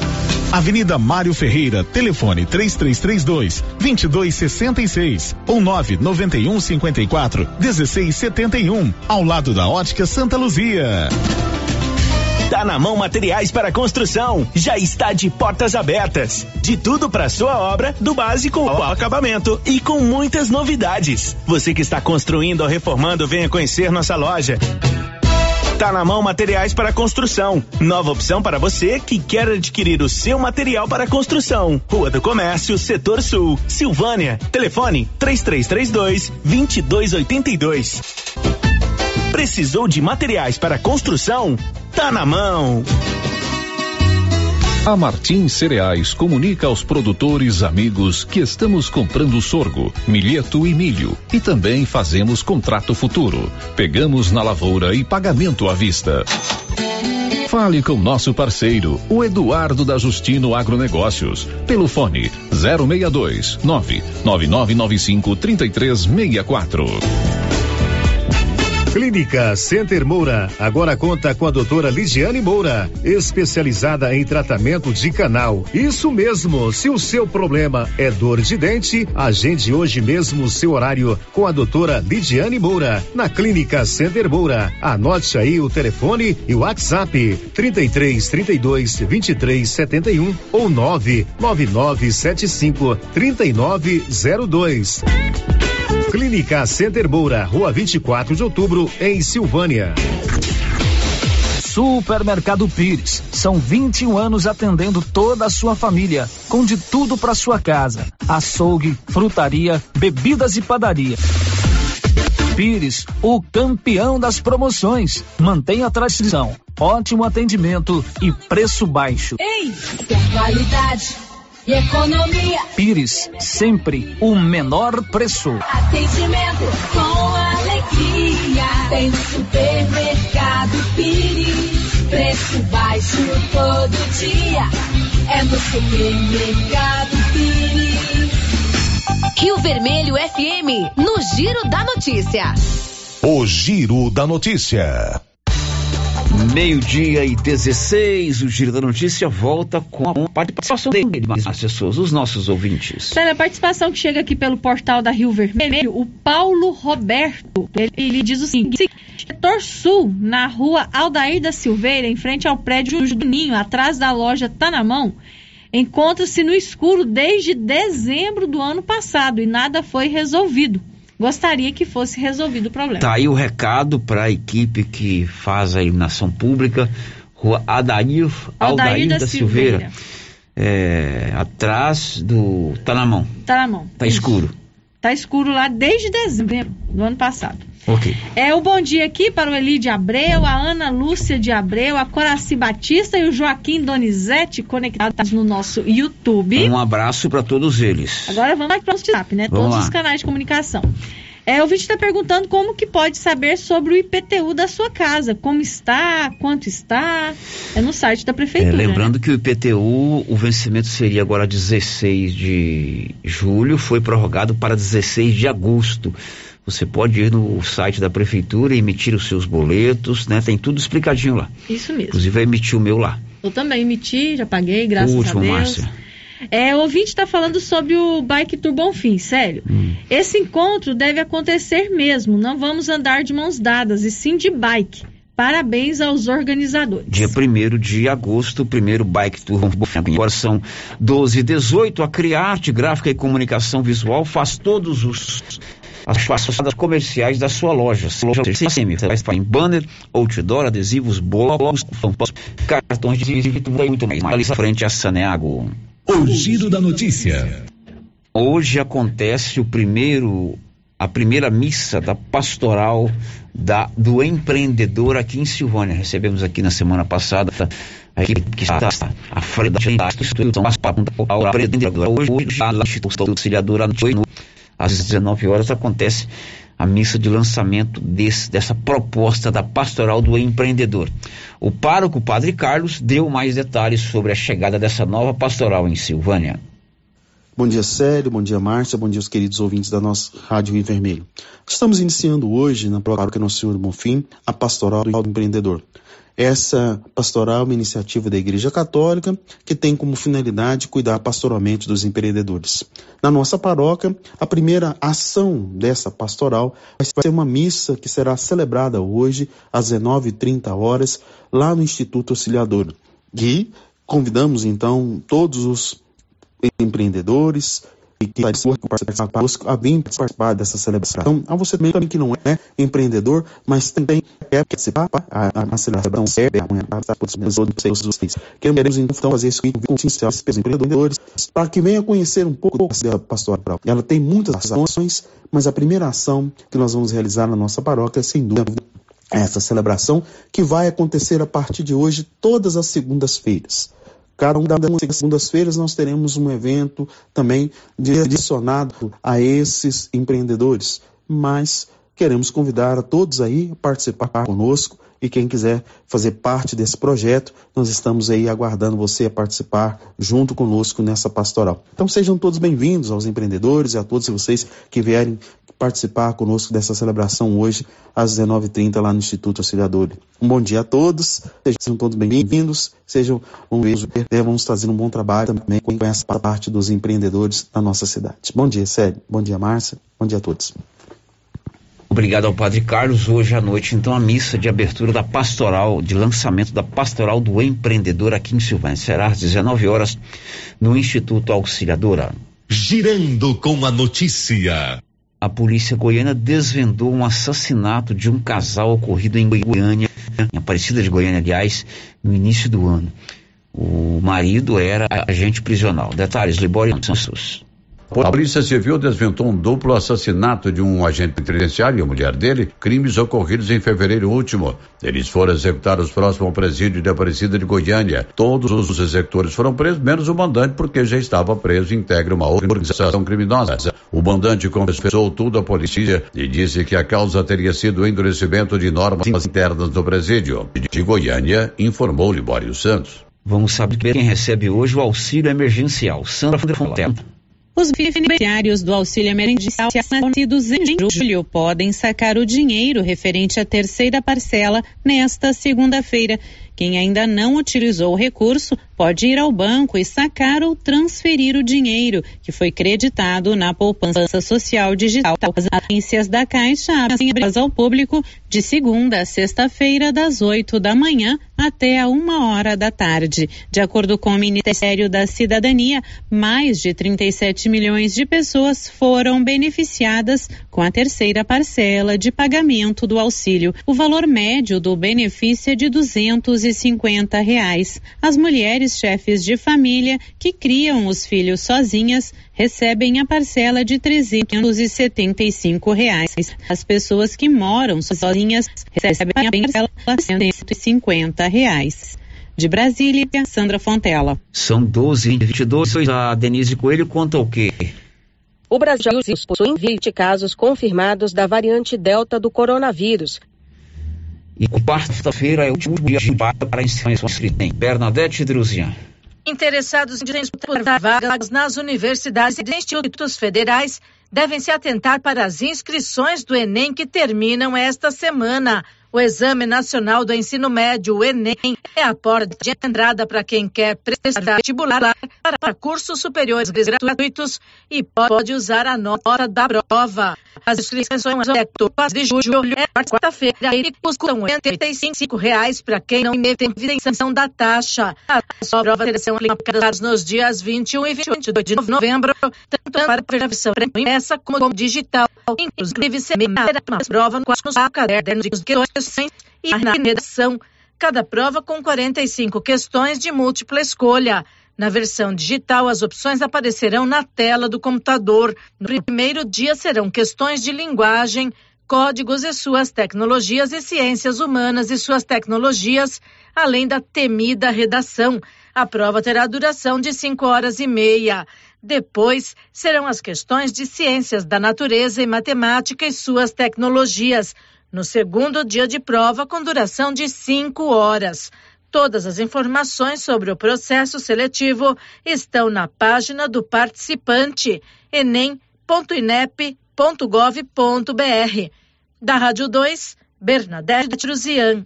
Avenida Mário Ferreira, telefone 3332-2266 ou 99154-1671, ao lado da Ótica Santa Luzia. Tá na mão materiais para construção, já está de portas abertas. De tudo para sua obra, do básico ao acabamento e com muitas novidades. Você que está construindo ou reformando, venha conhecer nossa loja. Tá na mão materiais para construção. Nova opção para você que quer adquirir o seu material para construção. Rua do Comércio, Setor Sul, Silvânia. Telefone 3332-2282. Precisou de materiais para construção? Tá na mão! A Martins Cereais comunica aos produtores amigos que estamos comprando sorgo, milheto e milho e também fazemos contrato futuro. Pegamos na lavoura e pagamento à vista. Fale com nosso parceiro, o Eduardo da Justino Agronegócios, pelo fone 062 99995 3364. Clínica Center Moura agora conta com a doutora Lidiane Moura, especializada em tratamento de canal. Isso mesmo, se o seu problema é dor de dente, agende hoje mesmo o seu horário com a doutora Lidiane Moura, na Clínica Center Moura. Anote aí o telefone e o WhatsApp 3332-2371 ou 99975-3902. Clínica Center Moura, Rua 24 de Outubro, em Silvânia. Supermercado Pires. São 21 anos atendendo toda a sua família, com de tudo para sua casa: açougue, frutaria, bebidas e padaria. Pires, o campeão das promoções. Mantém a tradição, ótimo atendimento e preço baixo. Ei, qualidade e economia. Pires, sempre o menor preço. Atendimento com alegria. Tem no Supermercado Pires. Preço baixo todo dia. É no Supermercado Pires. Rio Vermelho FM, no Giro da Notícia. O Giro da Notícia. 12:16, o Giro da Notícia volta com a participação de Márcia Souza, os nossos ouvintes. Na participação que chega aqui pelo portal da Rio Vermelho, o Paulo Roberto, ele diz o seguinte: Setor Sul, na rua Aldair da Silveira, em frente ao prédio Juninho, atrás da loja Tá na Mão, encontra-se no escuro desde dezembro do ano passado e nada foi resolvido. Gostaria que fosse resolvido o problema. Tá aí o recado para a equipe que faz a iluminação pública, Rua Aldair da Silveira. Atrás do Tá na mão. Tá isso. Escuro. Tá escuro lá desde dezembro do ano passado. Ok. O bom dia aqui para o Eli de Abreu, a Ana Lúcia de Abreu, a Coraci Batista e o Joaquim Donizete conectados no nosso YouTube. Um abraço para todos eles. Agora vamos para o WhatsApp, né? Vamos todos lá. Os canais de comunicação. O Vítor está perguntando como que pode saber sobre o IPTU da sua casa, como está, quanto está, é no site da prefeitura. Lembrando, né? Que o IPTU, o vencimento seria agora 16 de julho, foi prorrogado para 16 de agosto. Você pode ir no site da prefeitura e emitir os seus boletos, né? Tem tudo explicadinho lá. Isso mesmo. Inclusive eu emiti o meu lá. Eu também emiti, já paguei, graças a Deus. Márcia. O ouvinte está falando sobre o Bike Tour Bonfim, sério. Esse encontro deve acontecer mesmo, não vamos andar de mãos dadas, e sim de bike. Parabéns aos organizadores. Dia 1º de agosto, primeiro Bike Tour Bonfim. Agora são 12:18, a Criarte Gráfica e Comunicação Visual faz todos as fachadas comerciais da sua loja. Em banner, outdoor, adesivos, blocos, cartões de visita e muito mais. Ali frente a Saneago. O Giro da Notícia. Hoje acontece a primeira missa da pastoral do empreendedor aqui em Silvânia. Recebemos aqui na semana passada a equipe que está à frente da instituição, mas para a empreendedora hoje, a Instituto Auxiliadora, às 19 horas acontece a missa de lançamento dessa proposta da Pastoral do Empreendedor. O pároco, Padre Carlos, deu mais detalhes sobre a chegada dessa nova pastoral em Silvânia. Bom dia, Sérgio, bom dia, Márcia, bom dia os queridos ouvintes da nossa Rádio Rio Vermelho. Estamos iniciando hoje, na Paróquia Nosso Senhor do Bonfim, a Pastoral do Empreendedor. Essa pastoral é uma iniciativa da Igreja Católica que tem como finalidade cuidar pastoralmente dos empreendedores. Na nossa paróquia, a primeira ação dessa pastoral vai ser uma missa que será celebrada hoje às 19h30 lá no Instituto Auxiliadora. E convidamos então todos os empreendedores e que a vir participar dessa celebração. A você também que não é empreendedor, mas também quer participar da celebração. Queremos então fazer esse convite consciencial para os empreendedores para que venha conhecer um pouco da pastoral. Ela tem muitas ações, mas a primeira ação que nós vamos realizar na nossa paróquia é, sem dúvida, essa celebração que vai acontecer a partir de hoje todas as segundas-feiras. Cada uma das segundas-feiras nós teremos um evento também direcionado a esses empreendedores, mas queremos convidar a todos aí a participar conosco e quem quiser fazer parte desse projeto, nós estamos aí aguardando você a participar junto conosco nessa pastoral. Então sejam todos bem-vindos aos empreendedores e a todos vocês que vierem participar conosco dessa celebração hoje às 19h30 lá no Instituto Auxiliadora. Um bom dia a todos, sejam todos bem-vindos, sejam um beijo, vamos trazer um bom trabalho também com essa parte dos empreendedores da nossa cidade. Bom dia, Sérgio, bom dia, Márcia, bom dia a todos. Obrigado ao Padre Carlos. Hoje à noite, então, a missa de abertura da pastoral, de lançamento da Pastoral do Empreendedor aqui em Silvânia. Será às 19 horas no Instituto Auxiliadora. Girando com a notícia. A polícia goiana desvendou um assassinato de um casal ocorrido em Goiânia, em Aparecida de Goiânia, aliás, no início do ano. O marido era agente prisional. Detalhes, Libório Santos. A Polícia Civil desventou um duplo assassinato de um agente penitenciário e a mulher dele, crimes ocorridos em fevereiro último. Eles foram executados próximo ao presídio de Aparecida de Goiânia. Todos os executores foram presos, menos o mandante, porque já estava preso e integra uma organização criminosa. O mandante confessou tudo à polícia e disse que a causa teria sido o endurecimento de normas internas do presídio. De Goiânia, informou Libório Santos. Vamos saber quem recebe hoje o auxílio emergencial. Sandra Fontana. Os beneficiários do auxílio emergencial nascidos em julho podem sacar o dinheiro referente à terceira parcela nesta segunda-feira. Quem ainda não utilizou o recurso pode ir ao banco e sacar ou transferir o dinheiro que foi creditado na poupança social digital. As agências da Caixa abrem ao público de segunda a sexta-feira, das 8h até a 13h. De acordo com o Ministério da Cidadania, mais de 37 milhões de pessoas foram beneficiadas com a terceira parcela de pagamento do auxílio. O valor médio do benefício é de R$250. As mulheres chefes de família que criam os filhos sozinhas recebem a parcela de R$375. As pessoas que moram sozinhas recebem a parcela de R$150. De Brasília, Sandra Fontela. São 12h22. A Denise Coelho conta o quê? O Brasil possui 20 casos confirmados da variante Delta do coronavírus. E quarta-feira é o último dia para inscrições que tem. Bernadette Druzinha. Interessados em disputar vagas nas universidades e institutos federais devem se atentar para as inscrições do Enem que terminam esta semana. O Exame Nacional do Ensino Médio, o Enem, é a porta de entrada para quem quer prestar vestibular para cursos superiores gratuitos e pode usar a nota da prova. As inscrições são até 14 de julho, é quarta-feira, e custam R$85 para quem não tem isenção da taxa. As provas serão aplicadas nos dias 21 e 22 de novembro, tanto para a versão impressa como digital. Inclusive, será uma prova no caderno de questões e na redação. Cada prova com 45 questões de múltipla escolha. Na versão digital, as opções aparecerão na tela do computador. No primeiro dia serão questões de linguagem, códigos e suas tecnologias e ciências humanas e suas tecnologias, além da temida redação. A prova terá duração de 5h30. Depois serão as questões de ciências da natureza e matemática e suas tecnologias, no segundo dia de prova com duração de 5 horas. Todas as informações sobre o processo seletivo estão na página do participante, enem.inep.gov.br. Da Rádio 2, Bernadette Truzian.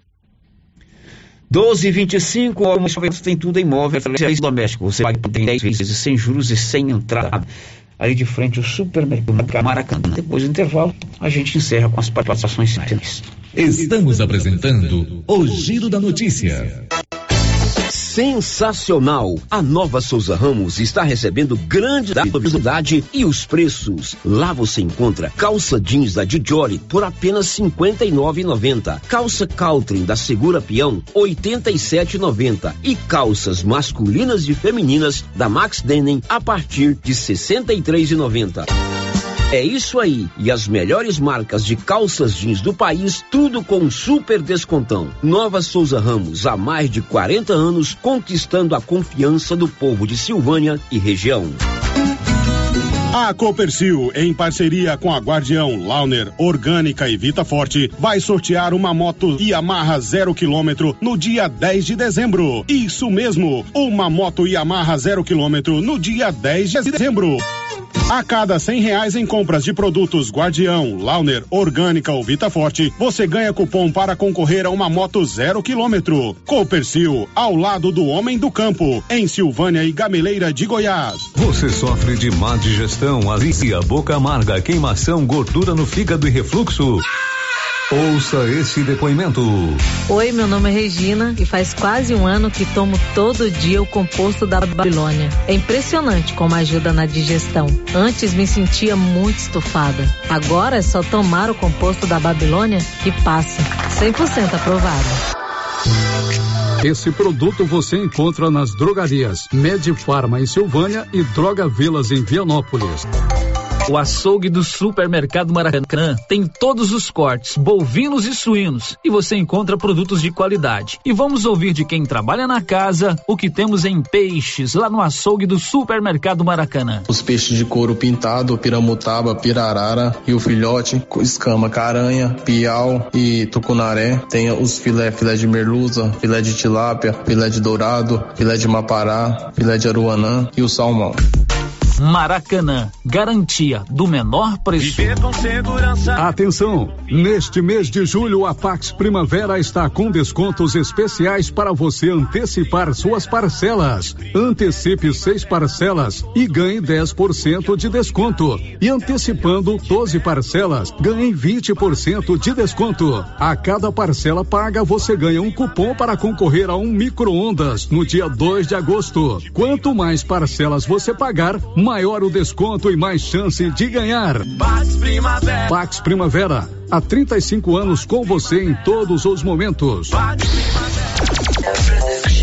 12h25, a Móveis tem tudo em móveis domésticos. Você paga por 10 vezes sem juros e sem entrada. Ali de frente o Supermercado Maracanã. Depois do intervalo, a gente encerra com as participações finais. Estamos apresentando o Giro da Notícia. Sensacional! A Nova Souza Ramos está recebendo grande novidade e os preços. Lá você encontra calça jeans da Dijori por apenas R$59,90, calça Caltrim da Segura Peão R$87,90 e calças masculinas e femininas da Max Denim a partir de R$63,90. É isso aí, e as melhores marcas de calças jeans do país, tudo com um super descontão. Nova Souza Ramos, há mais de 40 anos, conquistando a confiança do povo de Silvânia e região. A Copercil, em parceria com a Guardião, Launer, Orgânica e Vita Forte, vai sortear uma moto Yamaha 0 km no dia 10 de dezembro. Isso mesmo, uma moto Yamaha 0 km no dia 10 de dezembro. A cada R$100 em compras de produtos Guardião, Launer, Orgânica ou Vita Forte, você ganha cupom para concorrer a uma moto 0 km. Copercil, ao lado do homem do campo, em Silvânia e Gameleira de Goiás. Você sofre de má digestão, azia, boca amarga, queimação, gordura no fígado e refluxo? Ouça esse depoimento. Oi, meu nome é Regina e faz quase 1 ano que tomo todo dia o composto da Babilônia. É impressionante como ajuda na digestão. Antes me sentia muito estufada. Agora é só tomar o composto da Babilônia e passa. 100% aprovado. Esse produto você encontra nas drogarias Medifarma em Silvânia e Droga Vilas em Vianópolis. O açougue do Supermercado Maracanã tem todos os cortes, bovinos e suínos, e você encontra produtos de qualidade. E vamos ouvir de quem trabalha na casa o que temos em peixes lá no açougue do Supermercado Maracanã. Os peixes de couro pintado, piramutaba, pirarara e o filhote, escama, caranha, piau e tucunaré. Tem os filé, filé de merluza, filé de tilápia, filé de dourado, filé de mapará, filé de aruanã e o salmão. Maracanã, garantia do menor preço. Atenção, neste mês de julho a Pax Primavera está com descontos especiais para você antecipar suas parcelas. Antecipe 6 parcelas e ganhe 10% de desconto. E antecipando 12 parcelas, ganhe 20% de desconto. A cada parcela paga você ganha um cupom para concorrer a um micro-ondas no dia 2 de agosto. Quanto mais parcelas você pagar, maior o desconto e mais chance de ganhar. Pax Primavera. Pax Primavera, há 35 anos com você em todos os momentos.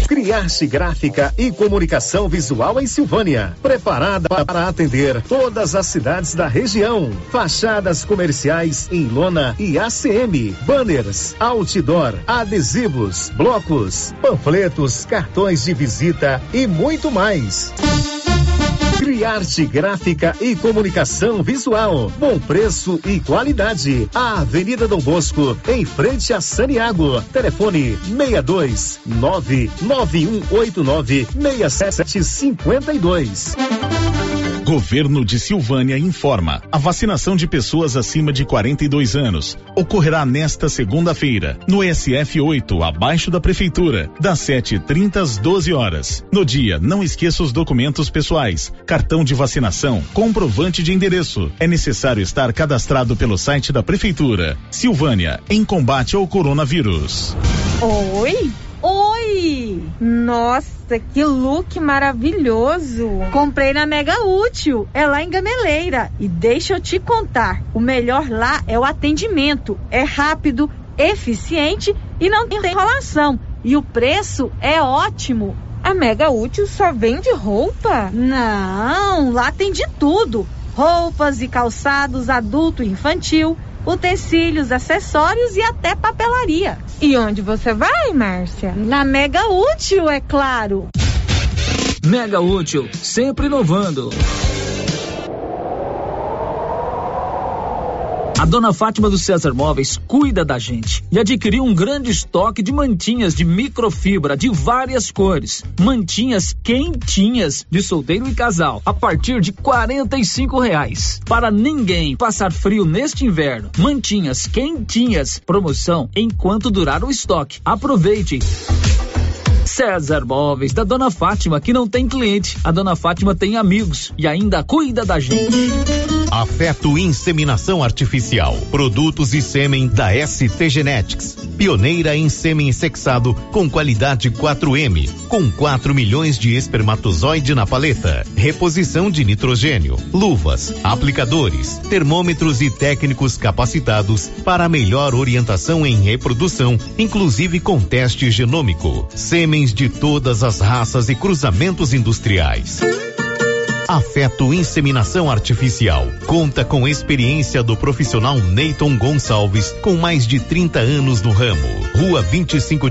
Criarte Gráfica e Comunicação Visual em Silvânia, preparada para atender todas as cidades da região. Fachadas comerciais em lona e ACM, banners, outdoor, adesivos, blocos, panfletos, cartões de visita e muito mais. Criarte Gráfica e Comunicação Visual, bom preço e qualidade. A Avenida Dom Bosco, em frente a Saneago. Telefone 62991896752. Governo de Silvânia informa. A vacinação de pessoas acima de 42 anos ocorrerá nesta segunda-feira, no SF8, abaixo da Prefeitura, das 7h30 às 12 horas. No dia, não esqueça os documentos pessoais, cartão de vacinação, comprovante de endereço. É necessário estar cadastrado pelo site da Prefeitura. Silvânia, em combate ao coronavírus. Oi! Nossa, que look maravilhoso! Comprei na Mega Útil, é lá em Gameleira. E deixa eu te contar, o melhor lá é o atendimento. É rápido, eficiente e não tem enrolação. E o preço é ótimo. A Mega Útil só vende roupa? Não, lá tem de tudo. Roupas e calçados adulto e infantil, utensílios, acessórios e até papelaria. E onde você vai, Márcia? Na Mega Útil, é claro. Mega útil, sempre inovando. A dona Fátima do César Móveis cuida da gente e adquiriu um grande estoque de mantinhas de microfibra de várias cores. Mantinhas quentinhas de solteiro e casal a partir de R$45. Para ninguém passar frio neste inverno, mantinhas quentinhas, promoção enquanto durar o estoque. Aproveite! César Móveis, da dona Fátima, que não tem cliente. A dona Fátima tem amigos e ainda cuida da gente. Afeto e inseminação artificial. Produtos e sêmen da ST Genetics. Pioneira em sêmen sexado com qualidade 4M, com 4 milhões de espermatozoide na paleta. Reposição de nitrogênio, luvas, aplicadores, termômetros e técnicos capacitados para melhor orientação em reprodução, inclusive com teste genômico. Sêmens de todas as raças e cruzamentos industriais. Afeto Inseminação Artificial conta com experiência do profissional Neyton Gonçalves, com mais de 30 anos no ramo. Rua 25 de